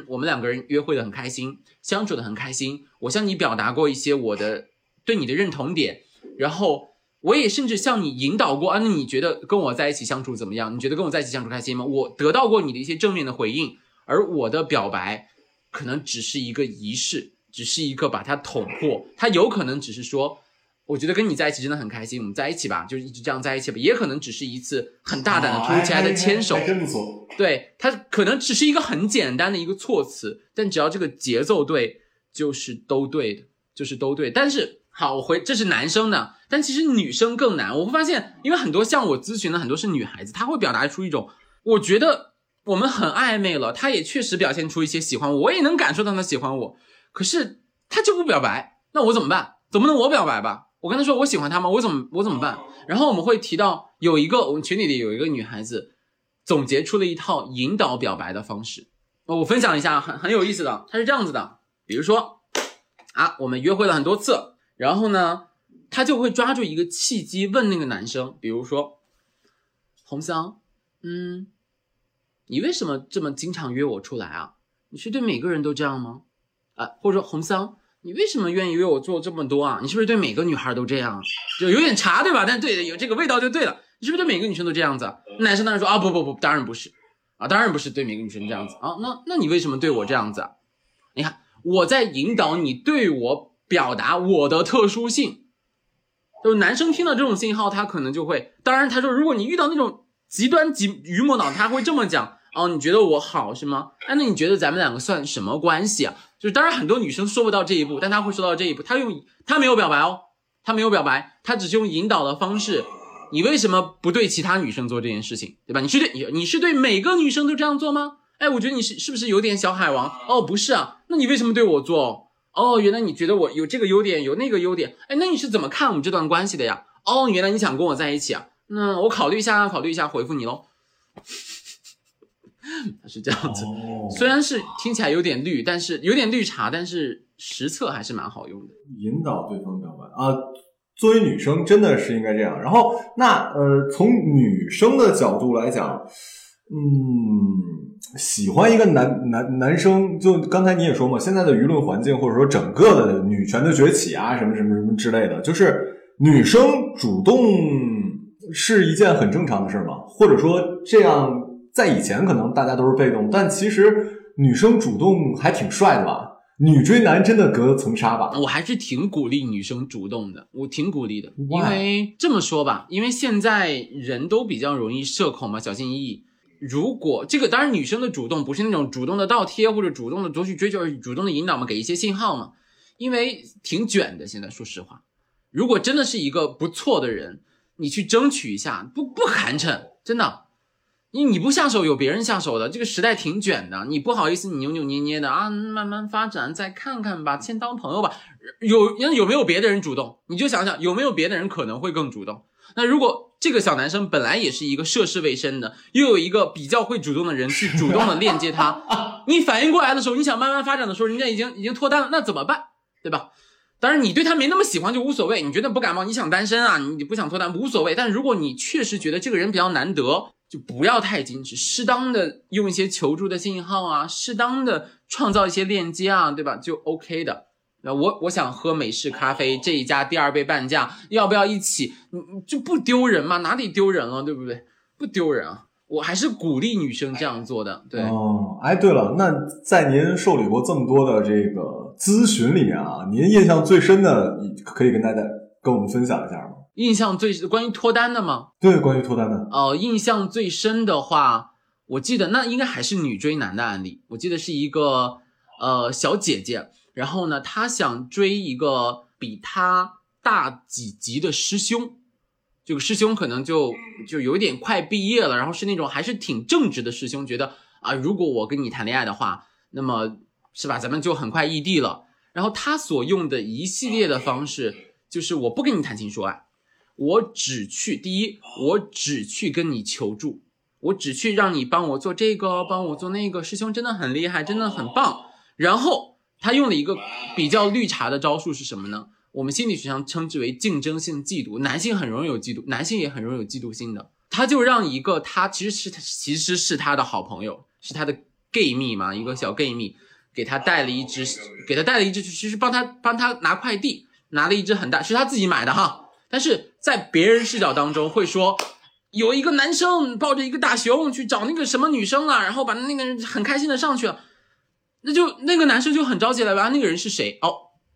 我们两个人约会的很开心，相处的很开心，我向你表达过一些我的对你的认同点，然后我也甚至向你引导过那你觉得跟我在一起相处怎么样？你觉得跟我在一起相处开心吗？我得到过你的一些正面的回应，而我的表白可能只是一个仪式，只是一个把它捅破，它有可能只是说我觉得跟你在一起真的很开心，我们在一起吧，就一直这样在一起吧。也可能只是一次很大胆的突如其来的牵手，对，它可能只是一个很简单的一个措辞，但只要这个节奏对，就是都对。但是好，这是男生的，但其实女生更难。我会发现，因为很多像我咨询的很多是女孩子，她会表达出一种，我觉得我们很暧昧了，她也确实表现出一些喜欢我也能感受到她喜欢我，可是她就不表白，那我怎么办？总不能我表白吧？我跟他说我喜欢他吗？我怎么办？然后我们会提到我们群里里有一个女孩子总结出了一套引导表白的方式，我分享一下，很有意思的。她是这样子的，比如说我们约会了很多次，然后呢她就会抓住一个契机问那个男生，比如说红桑，你为什么这么经常约我出来啊？你是对每个人都这样吗？或者说红桑，你为什么愿意约我做这么多啊？你是不是对每个女孩都这样？就有点茶对吧？但对，有这个味道就对了。你是不是对每个女生都这样子啊？男生当然说不，当然不是啊，当然不是对每个女生这样子啊。那你为什么对我这样子啊？你看我在引导你对我表达我的特殊性。就是男生听到这种信号，他可能就会，当然他说，如果你遇到那种极端鱼目脑，他会这么讲。你觉得我好是吗？那你觉得咱们两个算什么关系啊？就是当然很多女生说不到这一步，但她会说到这一步。她没有表白哦，她没有表白，她只是用引导的方式。你为什么不对其他女生做这件事情，对吧？你是对每个女生都这样做吗？我觉得你是不是有点小海王？不是啊，那你为什么对我做？原来你觉得我有这个优点，有那个优点。那你是怎么看我们这段关系的呀？原来你想跟我在一起啊？那我考虑一下回复你咯。是这样子，虽然是听起来有点绿茶，但是实测还是蛮好用的。引导对方表白啊，作为女生真的是应该这样。然后那从女生的角度来讲，喜欢一个男生，就刚才你也说嘛，现在的舆论环境或者说整个的女权的崛起啊，什么什么什么之类的，就是女生主动是一件很正常的事嘛，或者说这样。在以前可能大家都是被动，但其实女生主动还挺帅的吧？女追男真的隔层纱吧？我还是挺鼓励女生主动的，我挺鼓励的，因为这么说吧，因为现在人都比较容易社恐嘛，小心翼翼。如果这个当然女生的主动不是那种主动的倒贴或者主动的多去追求，而是主动的引导嘛，给一些信号嘛。因为挺卷的，现在说实话，如果真的是一个不错的人，你去争取一下，不寒碜，真的。你不下手有别人下手的，这个时代挺卷的，你不好意思你扭扭捏捏的啊，慢慢发展再看看吧，先当朋友吧。有没有别的人主动，你就想想有没有别的人可能会更主动。那如果这个小男生本来也是一个涉世未深的，又有一个比较会主动的人去主动的链接他，你反应过来的时候，你想慢慢发展的时候，人家已经脱单了，那怎么办？对吧？当然你对他没那么喜欢就无所谓，你觉得不感冒，你想单身啊，你不想脱单无所谓，但如果你确实觉得这个人比较难得，就不要太矜持，适当的用一些求助的信号啊，适当的创造一些链接啊，对吧？就 OK 的。我想喝美式咖啡，这一家第二杯半价，要不要一起？你就不丢人嘛，哪里丢人了，对不对？不丢人啊，我还是鼓励女生这样做的。对哦，哎，对了，那在您受理过这么多的这个咨询里面啊，您印象最深的，可以跟我们分享一下吗？印象最关于脱单的吗？对，关于脱单的。印象最深的话，我记得那应该还是女追男的案例。我记得是一个小姐姐，然后呢，她想追一个比她大几级的师兄，这个师兄可能就有点快毕业了，然后是那种还是挺正直的师兄，觉得啊，如果我跟你谈恋爱的话，那么是吧，咱们就很快异地了。然后她所用的一系列的方式，就是我不跟你谈情说爱。我只去跟你求助，我只去让你帮我做这个，帮我做那个，师兄真的很厉害，真的很棒。然后他用了一个比较绿茶的招数是什么呢？我们心理学上称之为竞争性嫉妒，男性很容易有嫉妒，男性也很容易有嫉妒心的。他就让一个他其实是他的好朋友，是他的 gay 蜜嘛，一个小 gay 蜜，给他带了一只，其实帮他拿快递，拿了一只很大，是他自己买的哈。但是在别人视角当中会说，有一个男生抱着一个大熊去找那个什么女生了，然后把那个人很开心的上去了，那个男生就很着急了吧，那个人是谁？哦，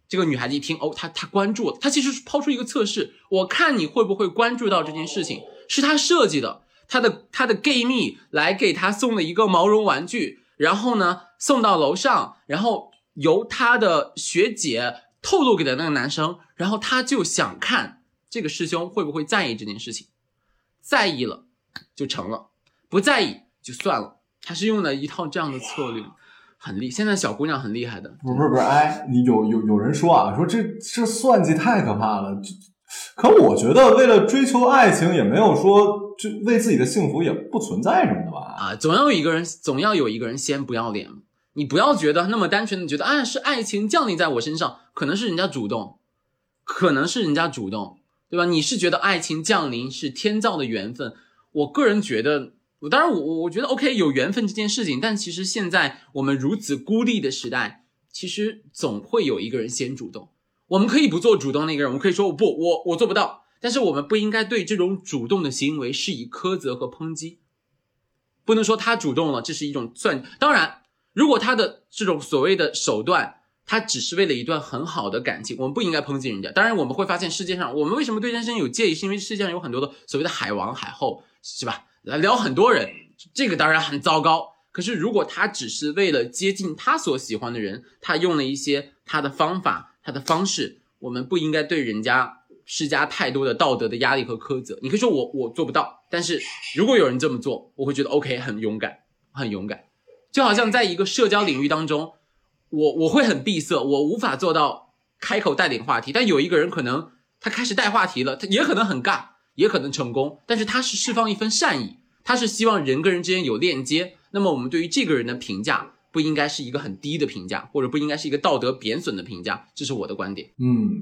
这个女孩子一听，哦，她关注了，她其实抛出一个测试，我看你会不会关注到这件事情，是她设计的，她的 gay 蜜来给她送了一个毛绒玩具，然后呢送到楼上，然后由她的学姐透露给的那个男生，然后她就想看。这个师兄会不会在意这件事情？在意了就成了，不在意就算了。他是用了一套这样的策略，现在小姑娘很厉害的。不是，哎，你有人说啊，说这算计太可怕了。可我觉得为了追求爱情，也没有说就为自己的幸福也不存在什么的吧？啊，总要有一个人先不要脸。你不要觉得那么单纯的觉得啊，是爱情降临在我身上，可能是人家主动。对吧？你是觉得爱情降临是天造的缘分？我个人觉得，我觉得 OK， 有缘分这件事情，但其实现在我们如此孤立的时代，其实总会有一个人先主动。我们可以不做主动那个人，我们可以说我做不到，但是我们不应该对这种主动的行为是以苛责和抨击，不能说他主动了，这是一种算。当然，如果他的这种所谓的手段。他只是为了一段很好的感情，我们不应该抨击人家。当然我们会发现世界上，我们为什么对单身有介意，是因为世界上有很多的所谓的海王海后，是吧，来聊很多人，这个当然很糟糕。可是如果他只是为了接近他所喜欢的人，他用了一些他的方法，他的方式，我们不应该对人家施加太多的道德的压力和苛责。你可以说我做不到，但是如果有人这么做，我会觉得 OK， 很勇敢。就好像在一个社交领域当中，我会很闭塞，我无法做到开口带领话题，但有一个人可能他开始带话题了，他也可能很尬，也可能成功，但是他是释放一份善意，他是希望人跟人之间有链接，那么我们对于这个人的评价不应该是一个很低的评价，或者不应该是一个道德贬损的评价，这是我的观点。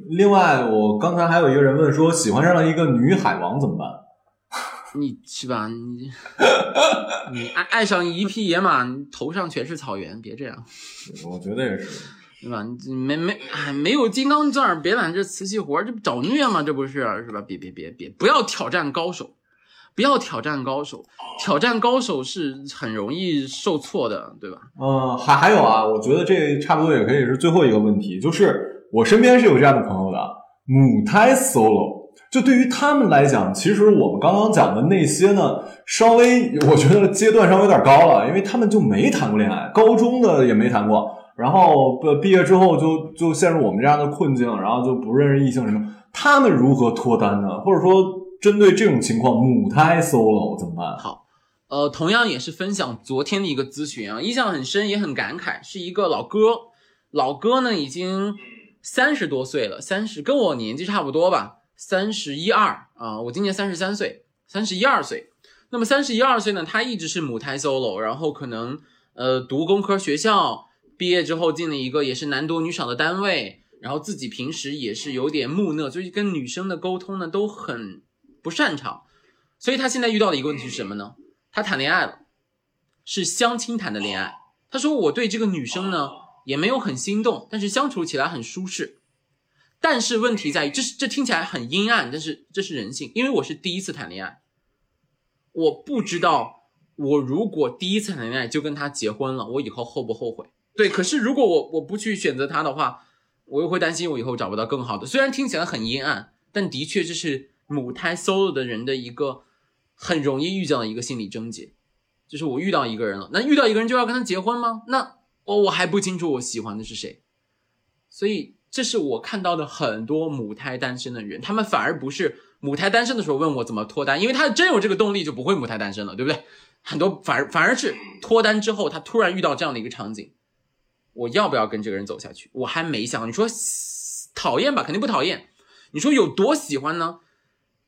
另外我刚才还有一个人问说，喜欢上了一个女海王怎么办？你是吧？你爱上一匹野马，头上全是草原，别这样。我觉得也是，对吧？你没有金刚钻，别揽这瓷器活，这不找虐吗？这不是吧？别，不要挑战高手，不要挑战高手，挑战高手是很容易受挫的，对吧？还有啊，我觉得这差不多也可以是最后一个问题，就是我身边是有这样的朋友的，母胎 solo。就对于他们来讲，其实我们刚刚讲的那些呢，稍微我觉得阶段稍微有点高了，因为他们就没谈过恋爱，高中的也没谈过，然后毕业之后就陷入我们这样的困境，然后就不认识异性什么。他们如何脱单呢？或者说针对这种情况，母胎 solo 怎么办？好，同样也是分享昨天的一个咨询啊，印象很深也很感慨，是一个老哥，老哥呢已经30多岁了，跟我年纪差不多吧，31、2啊，我今年33岁，31、2岁。那么31、2岁呢，他一直是母胎 solo， 然后可能读工科学校，毕业之后进了一个也是男多女少的单位，然后自己平时也是有点木讷，就是跟女生的沟通呢都很不擅长，所以他现在遇到的一个问题是什么呢？他谈恋爱了，是相亲谈的恋爱。他说我对这个女生呢也没有很心动，但是相处起来很舒适。但是问题在于，这听起来很阴暗，但是这是人性，因为我是第一次谈恋爱，我不知道我如果第一次谈恋爱就跟他结婚了，我以后后不后悔？对，可是如果我不去选择他的话，我又会担心我以后找不到更好的。虽然听起来很阴暗，但的确这是母胎 solo 的人的一个很容易遇到的一个心理症结，就是我遇到一个人了，那遇到一个人就要跟他结婚吗？那我还不清楚我喜欢的是谁。所以这是我看到的很多母胎单身的人，他们反而不是母胎单身的时候问我怎么脱单，因为他真有这个动力就不会母胎单身了，对不对？很多反而是脱单之后，他突然遇到这样的一个场景，我要不要跟这个人走下去？我还没想。你说讨厌吧，肯定不讨厌。你说有多喜欢呢？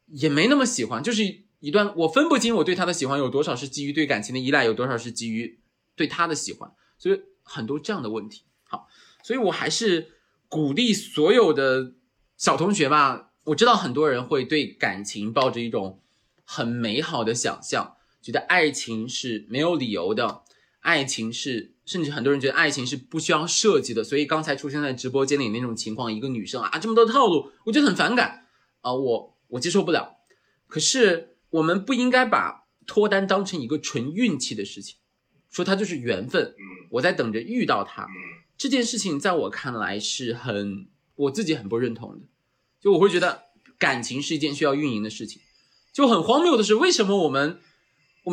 也没那么喜欢，就是一段我分不清我对他的喜欢有多少是基于对感情的依赖，有多少是基于对他的喜欢，所以很多这样的问题。好，所以我还是鼓励所有的小同学吧，我知道很多人会对感情抱着一种很美好的想象，觉得爱情是没有理由的，爱情是，甚至很多人觉得爱情是不需要设计的。所以刚才出现在直播间里那种情况，一个女生啊这么多套路，我觉得很反感啊，我接受不了。可是我们不应该把脱单当成一个纯运气的事情，说它就是缘分，我在等着遇到它。这件事情在我看来是我自己很不认同的。就我会觉得感情是一件需要运营的事情。就很荒谬的是，为什么我们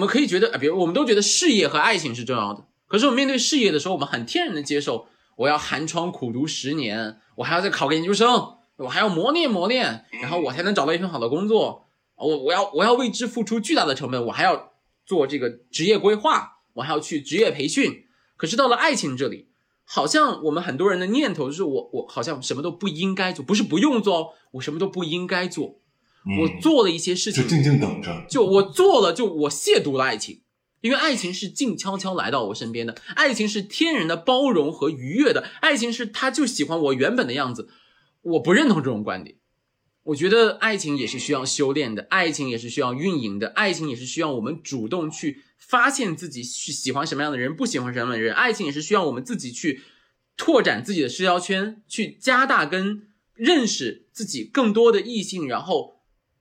可以觉得比如我们都觉得事业和爱情是重要的，可是我们面对事业的时候，我们很天然的接受我要寒窗苦读10年，我还要再考个研究生，我还要磨练磨练，然后我才能找到一份好的工作，我要为之付出巨大的成本，我还要做这个职业规划，我还要去职业培训。可是到了爱情这里，好像我们很多人的念头就是我好像什么都不应该做，不是不用做，我什么都不应该做。我做了一些事情就静静等着，就我做了，就我亵渎了爱情。因为爱情是静悄悄来到我身边的，爱情是天然的包容和愉悦的，爱情是他就喜欢我原本的样子。我不认同这种观点，我觉得爱情也是需要修炼的，爱情也是需要运营的，爱情也是需要我们主动去发现自己喜欢什么样的人，不喜欢什么样的人，爱情也是需要我们自己去拓展自己的社交圈，去加大跟认识自己更多的异性，然后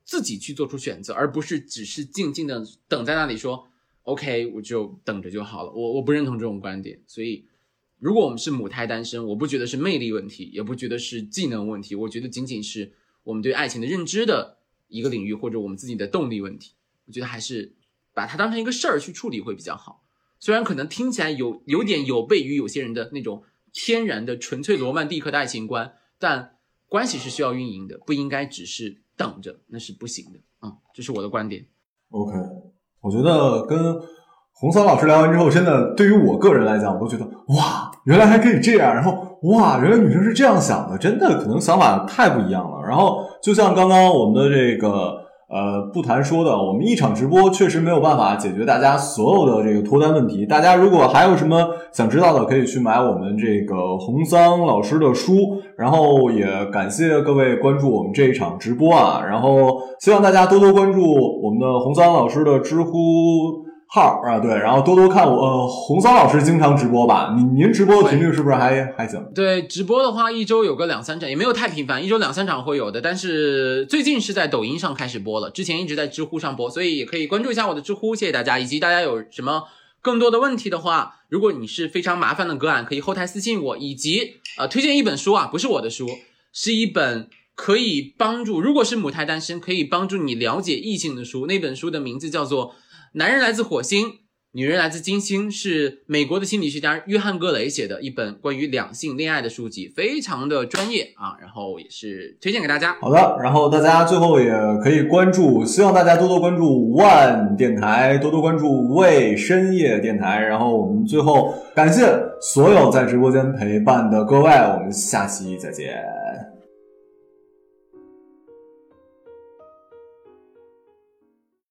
自己去做出选择，而不是只是静静的等在那里说 OK 我就等着就好了。我不认同这种观点。所以如果我们是母胎单身，我不觉得是魅力问题，也不觉得是技能问题，我觉得仅仅是我们对爱情的认知的一个领域，或者我们自己的动力问题。我觉得还是把它当成一个事儿去处理会比较好。虽然可能听起来有点有悖于有些人的那种天然的纯粹罗曼蒂克的爱情观，但关系是需要运营的，不应该只是等着，那是不行的啊，这是我的观点。OK， 我觉得跟洪桑老师聊完之后，真的对于我个人来讲，我都觉得哇，原来还可以这样，然后哇，原来女生是这样想的，真的可能想法太不一样了。然后就像刚刚我们的这个不谈说的，我们一场直播确实没有办法解决大家所有的这个脱单问题。大家如果还有什么想知道的，可以去买我们这个洪桑老师的书。然后也感谢各位关注我们这一场直播啊，然后希望大家多多关注我们的洪桑老师的知乎号啊，对，然后多多看我洪桑老师经常直播吧？您直播的频率是不是还行？对，直播的话一周有个2-3场，也没有太频繁，一周2-3场会有的。但是最近是在抖音上开始播了，之前一直在知乎上播，所以也可以关注一下我的知乎，谢谢大家。以及大家有什么更多的问题的话，如果你是非常麻烦的个案，可以后台私信我。以及推荐一本书啊，不是我的书，是一本可以帮助，如果是母胎单身可以帮助你了解异性的书。那本书的名字叫做《男人来自火星》，女人来自金星》是美国的心理学家约翰·格雷写的一本关于两性恋爱的书籍，非常的专业啊，然后也是推荐给大家。好的，然后大家最后也可以关注，希望大家多多关注 ONE 电台，多多关注未深夜电台，然后我们最后感谢所有在直播间陪伴的各位，我们下期再见。